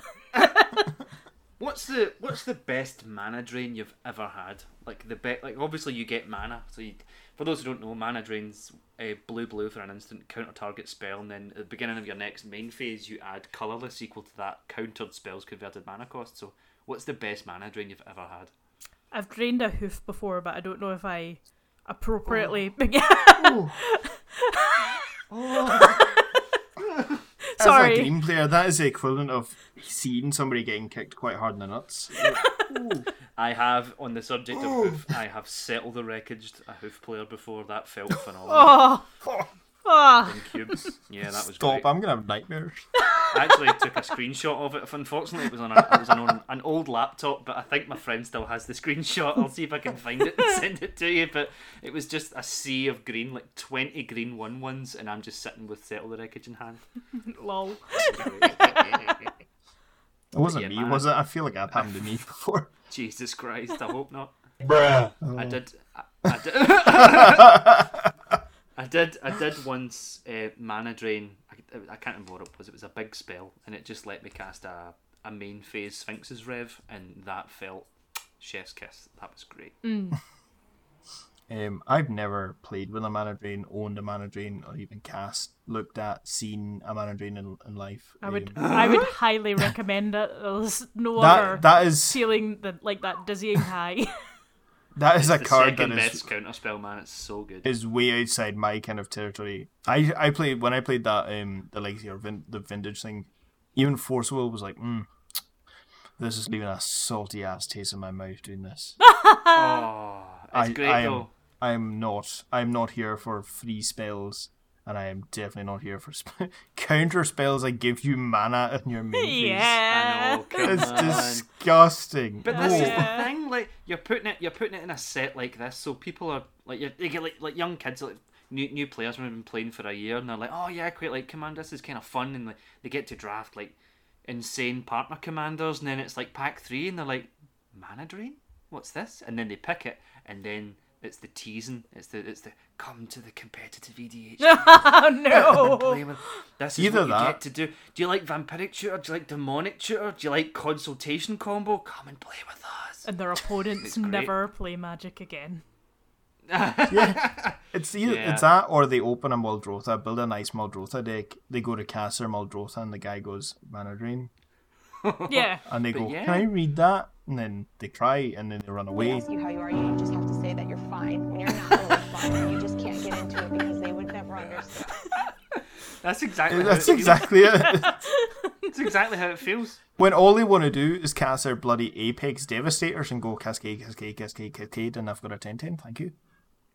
What's the best mana drain you've ever had? Like, obviously you get mana. So for those who don't know, mana drains blue for an instant, counter target spell, and then at the beginning of your next main phase, you add colourless equal to that countered spell's converted mana cost. So what's the best mana drain you've ever had? I've drained a hoof before, but I don't know if I... appropriately Sorry. As a game player, that is the equivalent of seeing somebody getting kicked quite hard in the nuts. I have, on the subject of hoof, I have settled the wreckage a hoof player before. That felt phenomenal. In cubes. Yeah, that was great. I'm going to have nightmares. I actually took a screenshot of it. Unfortunately, it was on an old laptop, but I think my friend still has the screenshot. I'll see if I can find it and send it to you. But it was just a sea of green, like 20 green 1/1s, and I'm just sitting with Settle the Wreckage in hand. Lol. It wasn't me, man. Was it? I feel like that happened to me before. Jesus Christ, I hope not. Bruh. Oh. I did once Mana Drain. I can't remember what it was. It was a big spell, and it just let me cast a main phase Sphinx's Rev, and that felt chef's kiss. That was great. Mm. I've never played with a Mana Drain, owned a Mana Drain, or even cast, looked at, seen a Mana Drain in life. I would highly recommend it. There's no other feeling than like that dizzying high. That is a card that is the best counter spell, man. It's so good. Is way outside my kind of territory. I played that the Legacy or the Vintage thing. Even Force Will was like, this is leaving a salty ass taste in my mouth doing this. Oh, it's great though. I am not here for free spells And I am definitely not here for counter spells. I give you mana in your main phase. I know, it's disgusting. But this is the thing, like you're putting it in a set like this, so people are like, they get like young kids, like new players who have been playing for a year, and they're like, oh yeah, quite like Commander, this is kind of fun, and like they get to draft like insane partner commanders, and then it's like pack 3, and they're like, Mana Drain? What's this? And then they pick it, and then it's the teasing. It's the come to the competitive EDH. No. This is what you get to do. Do you like Vampiric Tutor? Do you like Demonic Tutor? Do you like Consultation Combo? Come and play with us. And their opponents never play Magic again. Yeah. It's that, or they open a Muldrotha, build a nice Muldrotha deck. They go to cast their Muldrotha, and the guy goes, Mana Drain. Yeah. And they go, can I read that? And then they try, and then they run away. They ask you how you are, you just have to say that you're fine. When you're not really fine, you just can't get into it because they would never understand. That's exactly it. That's exactly how it feels. When all they want to do is cast their bloody Apex Devastators and go cascade, and I've got a 10/10, thank you.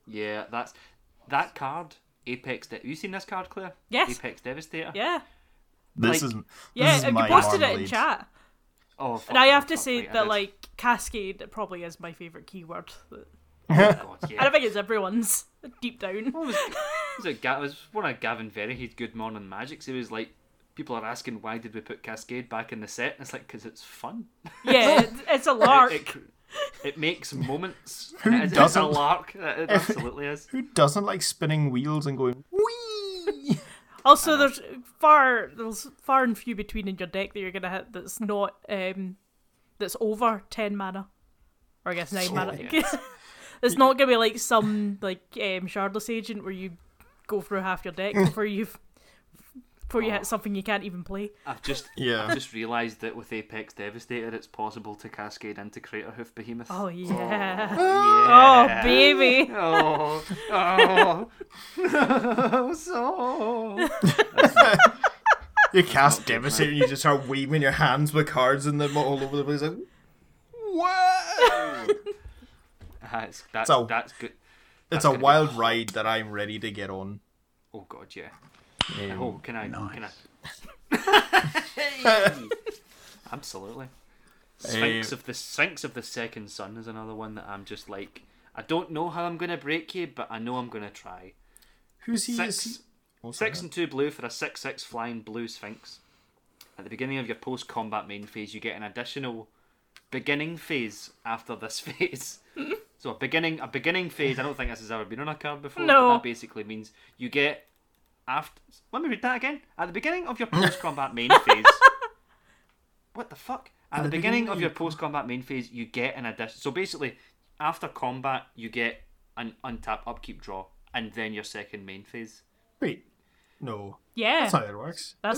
Yeah, that's that card, Apex Devastator. Have you seen this card, Claire? Yes. Apex Devastator? Yeah. This is my you posted it in chat. Oh, and I have to say that, like, Cascade probably is my favourite keyword. Oh, God, yeah. I don't think it's everyone's, deep down. It was one of Gavin Verhey's Good Morning Magic series, like, people are asking, why did we put Cascade back in the set? And it's like, because it's fun. Yeah, it's a lark. It makes moments. It's a lark. It absolutely is. Who doesn't like spinning wheels and going, whee? Also, there's far and few between in your deck that you're gonna hit that's not that's over 10 mana, or I guess 9 mana. Yeah. It's not gonna be like some like Shardless Agent where you go through half your deck before you hit something you can't even play. I've just realised that with Apex Devastator, it's possible to cascade into Craterhoof Behemoth. Oh yeah, oh baby, you cast Devastator and you just start waving your hands with cards in them all over the place, like what? That's good. That's a wild ride that I'm ready to get on. Oh God, yeah. Oh, can I? Absolutely. Sphinx of the Second Sun is another one that I'm just like, I don't know how I'm going to break you, but I know I'm going to try. Who's he? 6/2 blue for a 6/6 flying blue Sphinx. At the beginning of your post-combat main phase, you get an additional beginning phase after this phase. So a beginning phase, I don't think this has ever been on a card before. No. But that basically means you get... let me read that again. At the beginning of your post-combat main phase... What the fuck? At the beginning of your post-combat main phase, you get an addition. So basically, after combat, you get an untap, upkeep, draw, and then your second main phase. Wait. No. Yeah. That's how it works. At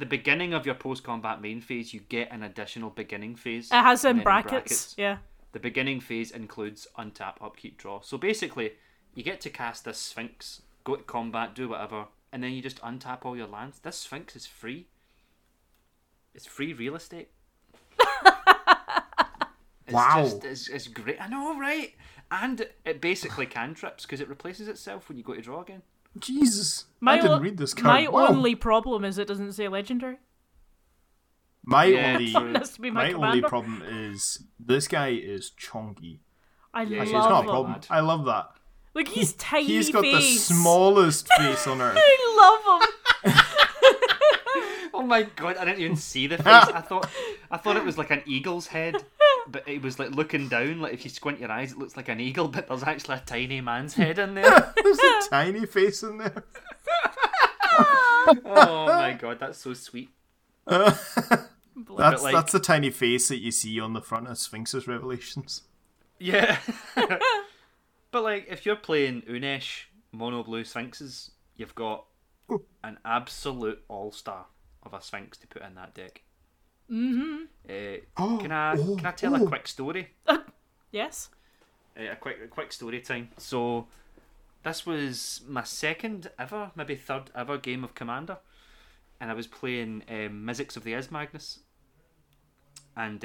the beginning of your post-combat main phase, you get an additional beginning phase. It has in brackets. Yeah. The beginning phase includes untap, upkeep, draw. So basically, you get to cast this Sphinx... Go to combat, do whatever, and then you just untap all your lands. This Sphinx is free. It's free real estate. Wow. It's great. I know, right? And it basically cantrips because it replaces itself when you go to draw again. Jesus. I didn't read this card. My only problem is it doesn't say legendary. My only problem is this guy is chonky. It's not a problem. I love that. Look, he's tiny. He's got the smallest face on earth. I love him. Oh my God! I didn't even see the face. I thought it was like an eagle's head, but it was like looking down. Like if you squint your eyes, it looks like an eagle, but there's actually a tiny man's head in there. There's a tiny face in there. Oh my God! That's so sweet. That's the tiny face that you see on the front of Sphinx's Revelations. Yeah. But, like, if you're playing Unesh mono blue Sphinxes, you've got an absolute all-star of a Sphinx to put in that deck. Mm-hmm. Can I tell a quick story? Yes. A quick story time. So, this was my second ever, maybe third ever game of Commander, and I was playing Mizzix of the Ismagnus, and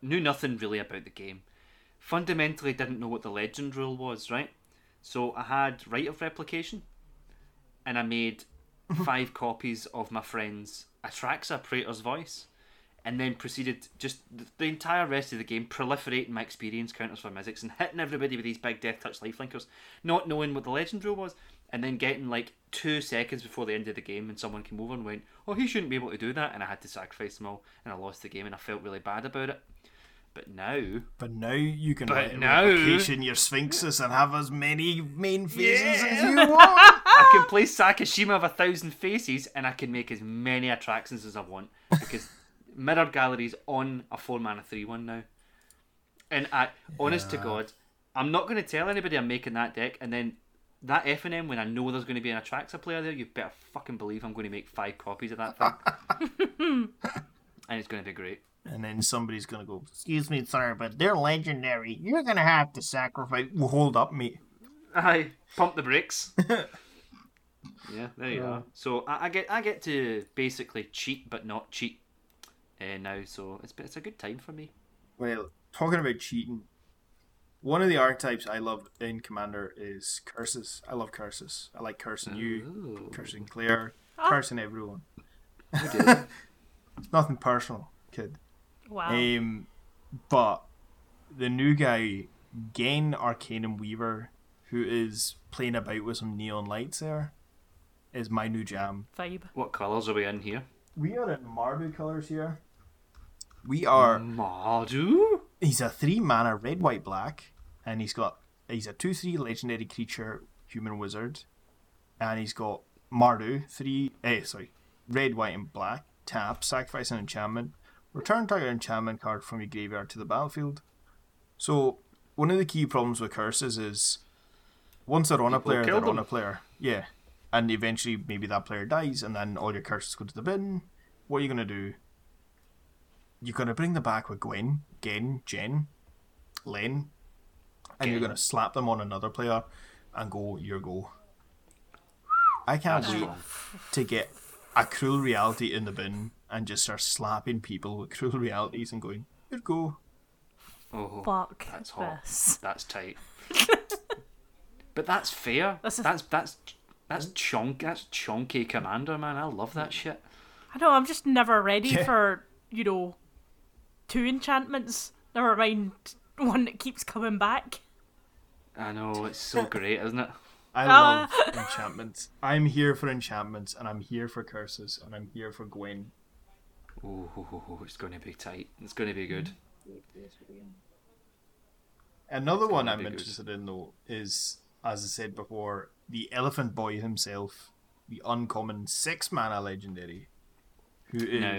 knew nothing really about the game. Fundamentally didn't know what the legend rule was, right? So I had Right of Replication, and I made 5 copies of my friend's Atraxa, Praetor's Voice, and then proceeded just the entire rest of the game proliferating my experience counters for mystics and hitting everybody with these big death touch lifelinkers, not knowing what the legend rule was, and then getting like 2 seconds before the end of the game and someone came over and went, oh, he shouldn't be able to do that, and I had to sacrifice them all, and I lost the game, and I felt really bad about it. But now you can write replication your Sphinxes and have as many main phases as you want. I can play Sakashima of a Thousand Faces and I can make as many attractions as I want, because Mirror Gallery's on a 4-mana 3/1 now. And honest to God, I'm not going to tell anybody I'm making that deck, and then that FNM, when I know there's going to be an Atraxa player there, you better fucking believe I'm going to make 5 copies of that thing. And it's going to be great. And then somebody's going to go, excuse me, sorry, but they're legendary. You're going to have to sacrifice. Well, hold up, mate. Aye, pump the brakes. Yeah, there you are. So I get to basically cheat, but not cheat now. So it's a good time for me. Well, talking about cheating, one of the archetypes I love in Commander is curses. I love curses. I like cursing you, cursing Claire, cursing everyone. It's nothing personal, kid. Wow. But the new guy, Gen Arcanum Weaver, who is playing about with some neon lights there, is my new jam. Vibe. What colours are we in here? We are in Mardu colours here. We are Mardu? He's a 3-mana red, white, black, and he's a 2/3 legendary creature human wizard. And he's got Mardu, red, white, and black, tap, sacrifice an enchantment. Return target enchantment card from your graveyard to the battlefield. So, one of the key problems with curses is once they're on a player, they're on a player. Yeah. And eventually, maybe that player dies, and then all your curses go to the bin. What are you going to do? You're going to bring them back with Gen, and you're going to slap them on another player and go, your go. I can't wait to get a Cruel Reality in the bin and just start slapping people with Cruel Realities and going, you'd go. Oh, fuck, that's hot. That's tight. But that's fair. That's chonky Commander, man. I love that shit. I know, I'm just never ready for, 2 enchantments. Never mind one that keeps coming back. I know, it's so great, isn't it? I love enchantments. I'm here for enchantments, and I'm here for curses, and I'm here for Gwen. Oh, it's going to be tight. It's going to be good. Another one I'm interested in, though, is, as I said before, the Elephant Boy himself, the uncommon 6-mana legendary, who is... Now,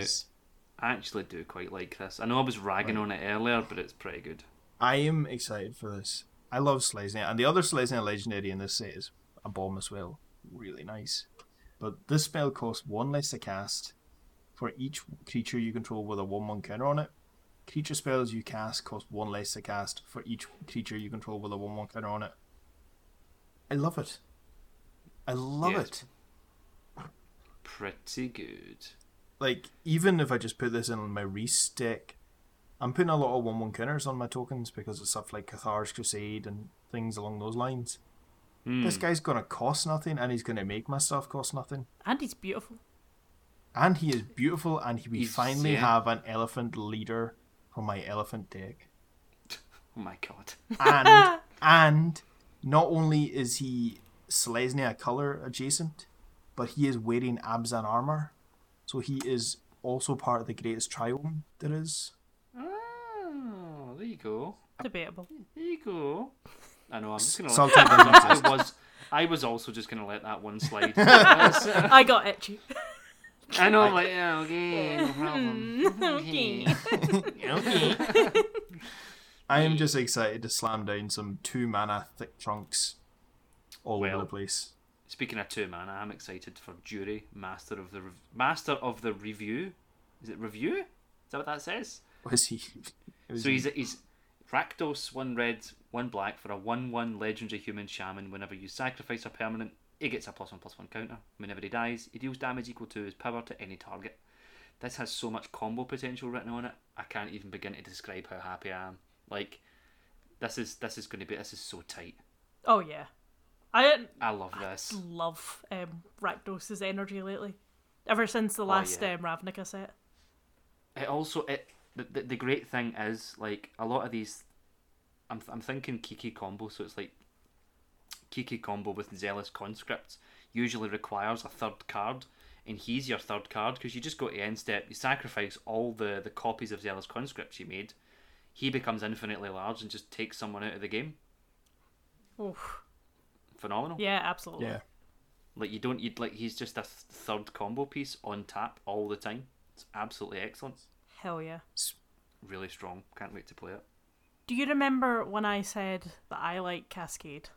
I actually do quite like this. I know I was ragging on it earlier, but it's pretty good. I am excited for this. I love Selesnya, and the other Selesnya legendary in this set is a bomb as well. Really nice. But this spell costs 1 less to cast... For each creature you control with a 1/1 counter on it. Creature spells you cast cost 1 less to cast for each creature you control with a 1/1 counter on it. I love it. I love it. Pretty good. Like, even if I just put this in my Reese deck, I'm putting a lot of 1/1 counters on my tokens because of stuff like Cathar's Crusade and things along those lines. This guy's going to cost nothing, and he's going to make my stuff cost nothing. And he's beautiful. And he is beautiful, and we finally have an elephant leader for my elephant deck. Oh my god. And not only is he Selesnya color adjacent, but he is wearing Abzan armor. So he is also part of the greatest triome there is. Oh, there you go. Debatable. There you go. I know, I'm just going to let that. I was also just going to let that one slide. I got itchy. I know, I'm like, yeah, okay, no problem. Okay. I am just excited to slam down some 2-mana thick chunks all over the place. Speaking of 2-mana, I'm excited for Jury, Master of the Review. Is it Review? Is that what that says? What is he? He's Rakdos, 1 red, 1 black for a 1/1 legendary human shaman. Whenever you sacrifice a permanent, he gets a +1/+1 counter. Whenever he dies, he deals damage equal to his power to any target. This has so much combo potential written on it, I can't even begin to describe how happy I am. Like, this is so tight. Oh yeah. I love this. I love Rakdos's energy lately. Ever since the last Ravnica set. It also the great thing is like a lot of these. I'm thinking Kiki combo, so it's like Kiki combo with Zealous Conscripts usually requires a third card, and he's your third card because you just go to end step, you sacrifice all the copies of Zealous Conscripts you made. He becomes infinitely large and just takes someone out of the game. Oof. Phenomenal. Yeah, absolutely. Yeah. Like he's just a third combo piece on tap all the time. It's absolutely excellent. Hell yeah. It's really strong. Can't wait to play it. Do you remember when I said that I like Cascade?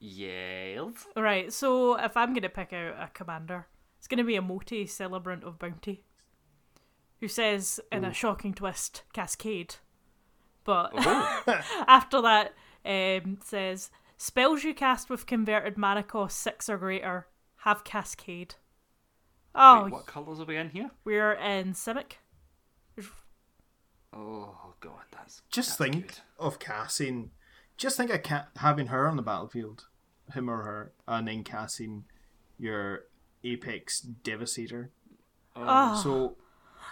Yes. Right, so if I'm going to pick out a commander, it's going to be a Moti, Celebrant of Bounty, who says, in a shocking twist, Cascade. But after that, says, spells you cast with converted mana cost 6 or greater have Cascade. Oh, wait, what colours are we in here? We're in Simic. Oh god, that's just that's think good. Of Cassian. Just think of having her on the battlefield, him or her, and then Cassian, your Apex Devastator. Oh. So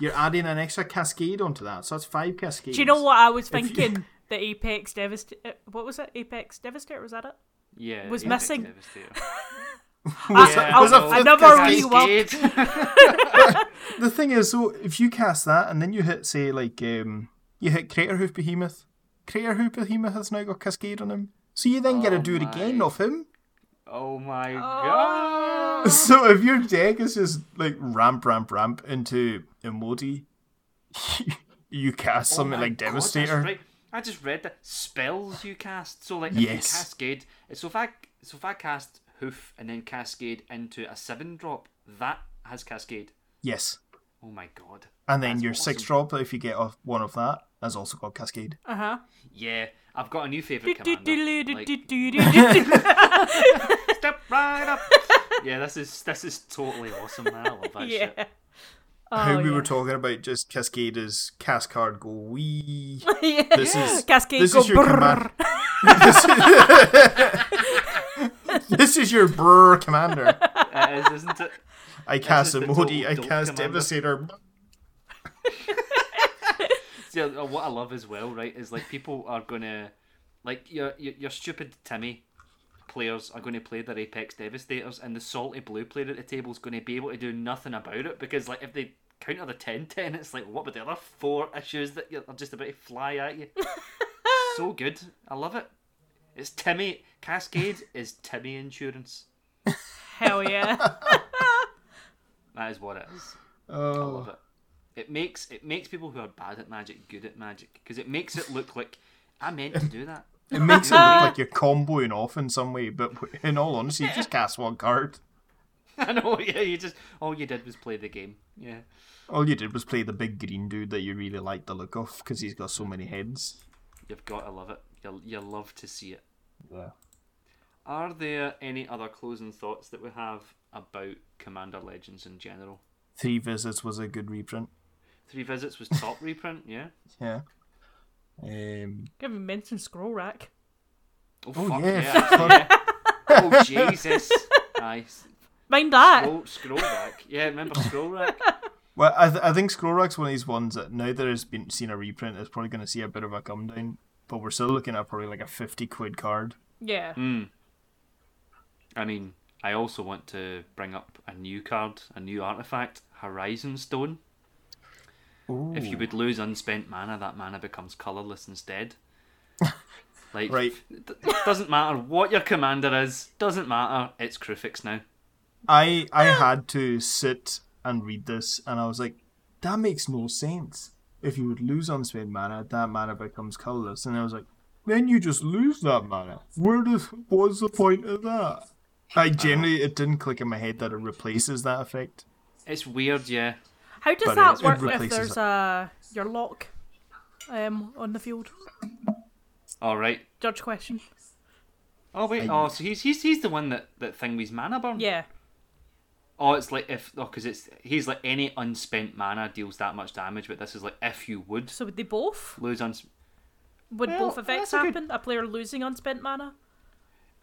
you're adding an extra Cascade onto that, so that's 5 Cascades. Do you know what I was thinking? The Apex Devastator. What was it? Apex Devastator, was that it? Yeah. Was Apex missing. Devastator. I never reworked. The thing is, so if you cast that and then you hit, say, like you hit Craterhoof Behemoth. Craterhoof Behemoth has now got Cascade on him, so you then get to do it again off him. Oh my god! So if your deck is just like ramp into Emodi, you cast something like Devastator. Right. I just read that spells you cast. So like if you Cascade. So if I cast Hoof and then Cascade into a 7-drop, that has Cascade. Yes. Oh my god. And then your 6-drop, if you get off one of that, has also got Cascade. Uh huh. Yeah, I've got a new favourite commander. Step right up. Yeah, this is totally awesome, man. I love that shit. How we were talking about just Cascade is cast card go wee. Yeah. This is Cascade this go is your commander. This is your brr commander. It is, isn't it? I cast Emodi, I cast Devastator. See, what I love as well, right, is like people are gonna, like your stupid Timmy players are going to play their Apex Devastators, and the salty blue player at the table is going to be able to do nothing about it because, like, if they counter the 10/10, it's like what with the other 4 issues that are just about to fly at you. So good, I love it. It's Timmy. Cascade is Timmy insurance. Hell yeah. That is what it is. Oh. I love it. It makes people who are bad at Magic good at Magic because it makes it look like I meant to do that. It makes it look like you're comboing off in some way, but in all honesty, you just cast one card. I know. Yeah, you just all you did was play the game. Yeah. All you did was play the big green dude that you really liked the look of because he's got so many heads. You've got to love it. You love to see it. Yeah. Are there any other closing thoughts that we have about Commander Legends in general? 3 Visits was a good reprint. 3 Visits was top reprint, yeah. Yeah. You haven't mentioned Scroll Rack. Oh fuck yeah. Oh Jesus. Nice. Mind that. Scroll Rack. Yeah, remember Scroll Rack? Well, I think Scroll Rack's one of these ones that now there has been seen a reprint, it's probably going to see a bit of a come down. But we're still looking at probably like a £50 card. Yeah. Mm. I mean, I also want to bring up a new card, a new artifact, Horizon Stone. Ooh. If you would lose unspent mana, that mana becomes colourless instead. Like, right. Doesn't matter what your commander is. Doesn't matter. It's Krufix now. I had to sit and read this, and I was like, that makes no sense. If you would lose unspent mana, that mana becomes colourless. And I was like, then you just lose that mana. What's the point of that? I generally, it didn't click in my head that it replaces that effect. It's weird, yeah. How does that work if there's a Yurlok on the field? All right. Judge question. Oh wait, so he's the one that thing with mana burn. Yeah. Oh, it's like he's like any unspent mana deals that much damage, but this is like if you would. So would they both lose? Would both effects happen? A player losing unspent mana?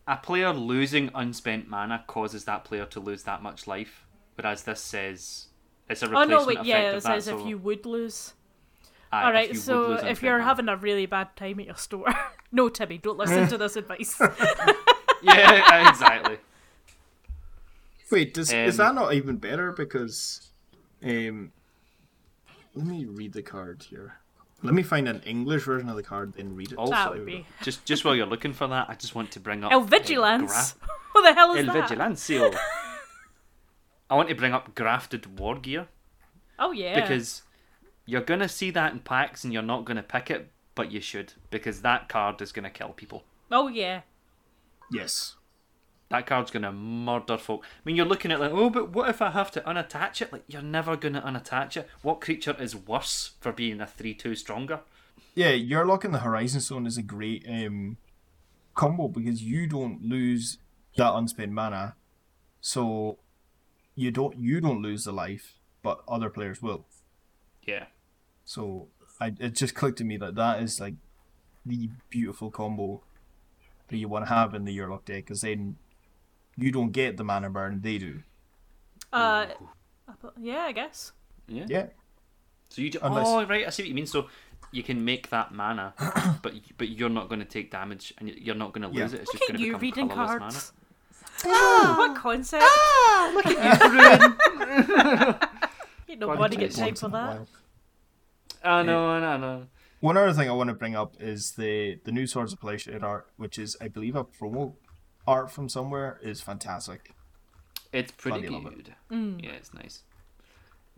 a player losing unspent mana causes that player to lose that much life, whereas this says it's a replacement effect of that. It says if you would lose. Alright, so if you're having a really bad time at your store, no, Timmy, don't listen to this advice. Yeah, exactly. Wait, is that not even better? Because, let me read the card here. Let me find an English version of the card, then read it. Also, that would be... just while you're looking for that, I just want to bring up... El Vigilance? What the hell is El that? El Vigilancio. I want to bring up Grafted War Gear. Oh, yeah. Because you're going to see that in packs and you're not going to pick it, but you should, because that card is going to kill people. Oh, yeah. Yes. That card's going to murder folk. I mean, you're looking at like, oh, but what if I have to unattach it? Like, you're never going to unattach it. What creature is worse for being a 3/2 stronger? Yeah, Yurlok in the Horizon Zone is a great combo because you don't lose that unspent mana, so you don't lose the life, but other players will. Yeah. So it just clicked to me that is like the beautiful combo that you want to have in the Yurlok deck, because then you don't get the mana burn, they do. Yeah, I guess. Yeah. So you do. Unless... Oh, right, I see what you mean. So you can make that mana, but you're not going to take damage and you're not going to lose it. It's look just going to become reading colorless cards. Mana. Oh, what concept! Ah, look at you. Ain't nobody gets time for that. Oh no. One other thing I want to bring up is the new Swords of Palatiate art, which is, I believe, a promo art from somewhere, is fantastic. It's pretty good. Yeah, it's nice.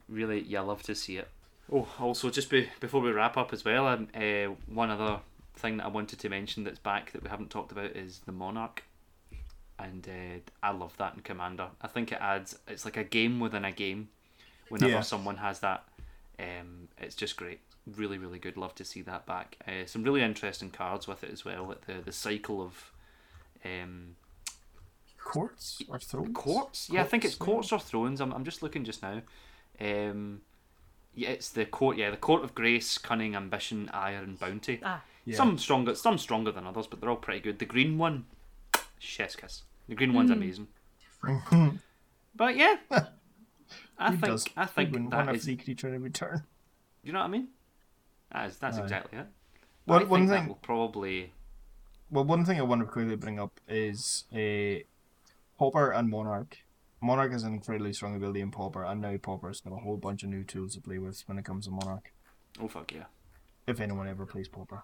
Really, yeah, love to see it. Oh, also, just before we wrap up as well, one other thing that I wanted to mention that's back that we haven't talked about is the Monarch. And I love that in Commander. I think it adds, it's like a game within a game. Whenever someone has that, it's just great. Really, really good. Love to see that back. Some really interesting cards with it as well. Like the cycle of courts or thrones. Courts? Yeah, I think it's courts or thrones. I'm just looking just now. Yeah, it's the court. Yeah, the court of grace, cunning, ambition, ire, and bounty. Some stronger than others, but they're all pretty good. The green one, chef's kiss. The green one's amazing. But yeah, I think that is the creature in return. You know what I mean? That's exactly it. Well, one thing I want to quickly bring up is Pauper and Monarch. Monarch is an incredibly strong ability in Pauper, and now Pauper's got a whole bunch of new tools to play with when it comes to Monarch. Oh fuck yeah! If anyone ever plays Pauper.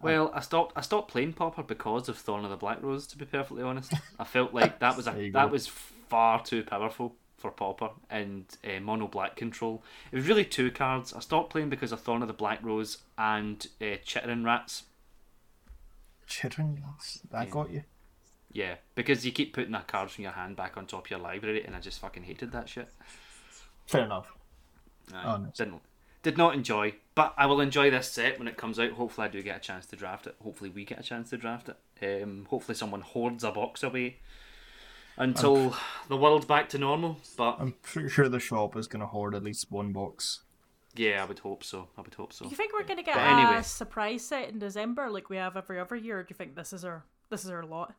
Well, I stopped playing Pauper because of Thorn of the Black Rose. To be perfectly honest, I felt like that was was far too powerful for Pauper and mono black control. It was really two cards. I stopped playing because of Thorn of the Black Rose and Chittering Rats. Chittering Rats? That got you? Yeah, because you keep putting that card from your hand back on top of your library, and I just fucking hated that shit. Fair enough. Did not enjoy, but I will enjoy this set when it comes out. Hopefully I do get a chance to draft it. Hopefully we get a chance to draft it. Hopefully someone hoards a box away until the world's back to normal, but... I'm pretty sure the shop is going to hoard at least one box. Yeah, I would hope so. Do you think we're going to get a surprise set in December like we have every other year, or do you think this is our lot?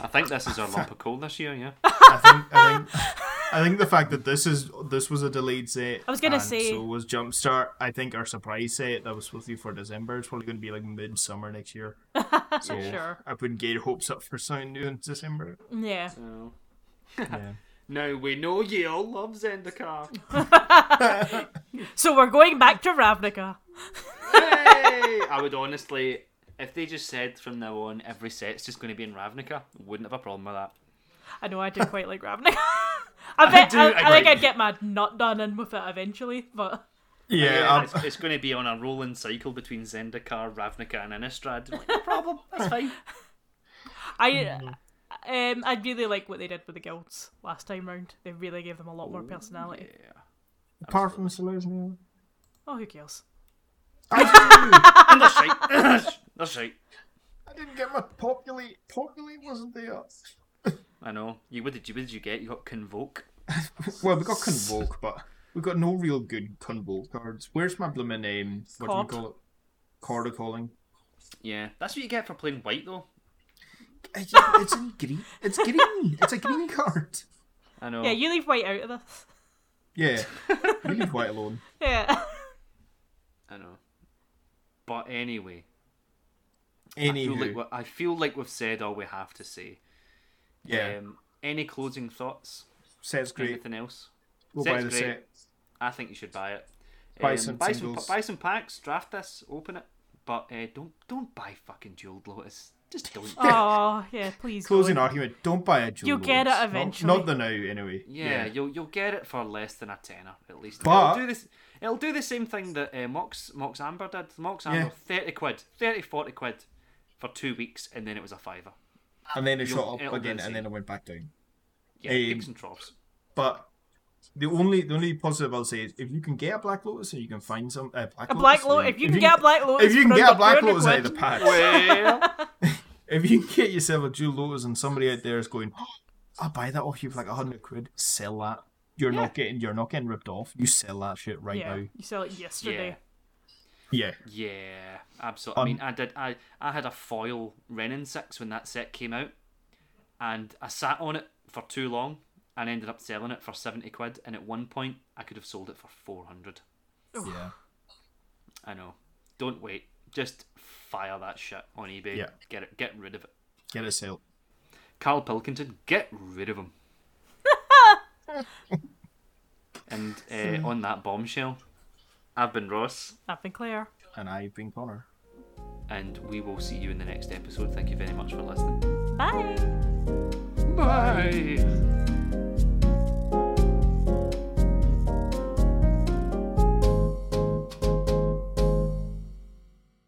I think this is our lump of coal this year, yeah. I think the fact that this was a delayed set, I was going to say, so was Jumpstart. I think our surprise set that was supposed to be for December is probably going to be like mid-summer next year. So sure. I wouldn't get hopes up for something new in December. Yeah. So. Yeah. Now we know you all love Zendikar. So we're going back to Ravnica. Yay! I would honestly, if they just said from now on every set's just going to be in Ravnica, wouldn't have a problem with that. I know, I do quite like Ravnica. I think I'd get my nut done in with it eventually, but... Yeah, it's going to be on a rolling cycle between Zendikar, Ravnica, and Innistrad. Like, no problem, that's fine. I really like what they did with the guilds last time round. They really gave them a lot more personality. Yeah. Apart from Selesnya. Oh, who cares? That's right. I didn't get my populate. Populate wasn't there. I know. What did you get? You got Convoke. Well, we got Convoke, but we got no real good Convoke cards. Where's my blooming name? What do you call it? Card of Calling. Yeah, that's what you get for playing white, though. It's in green. It's green. It's a green card. I know. Yeah, you leave white out of this. Yeah, you leave white alone. Yeah. I know. But anyway. I feel like we've said all we have to say. Yeah. Any closing thoughts? Set's great. Anything else? We'll buy the great. Set. I think you should buy it. Buy some packs. Draft this. Open it. But don't buy fucking Jeweled Lotus. Just don't. Oh yeah, please. Closing argument. Don't buy a Jeweled Lotus. You'll get it eventually. Not the now anyway. Yeah, you'll get it for less than a tenner at least. But it'll do the same thing that Mox Amber did. Mox Amber 30 quid, 40 quid for 2 weeks, and then it was a $5. And then it shot up again, and then it went back down. Yeah, peaks and troughs. But the only positive I'll say is if you can get a Black Lotus and you can find some if you can get a Black Lotus out of the pack. Well. If you can get yourself a Jeweled Lotus and somebody out there is going, oh, I'll buy that off you for like 100 quid, sell that. You're not getting ripped off. You sell that shit right now. You sell it yesterday. Yeah. Yeah, absolutely. I mean, I had a foil Renin 6 when that set came out, and I sat on it for too long and ended up selling it for 70 quid, and at one point I could have sold it for 400. Yeah. I know. Don't wait. Just fire that shit on eBay. Yeah. Get it. Get rid of it. Get it sold. Carl Pilkington, get rid of him. And on that bombshell, I've been Ross. I've been Claire. And I've been Connor. And we will see you in the next episode. Thank you very much for listening. Bye. Bye.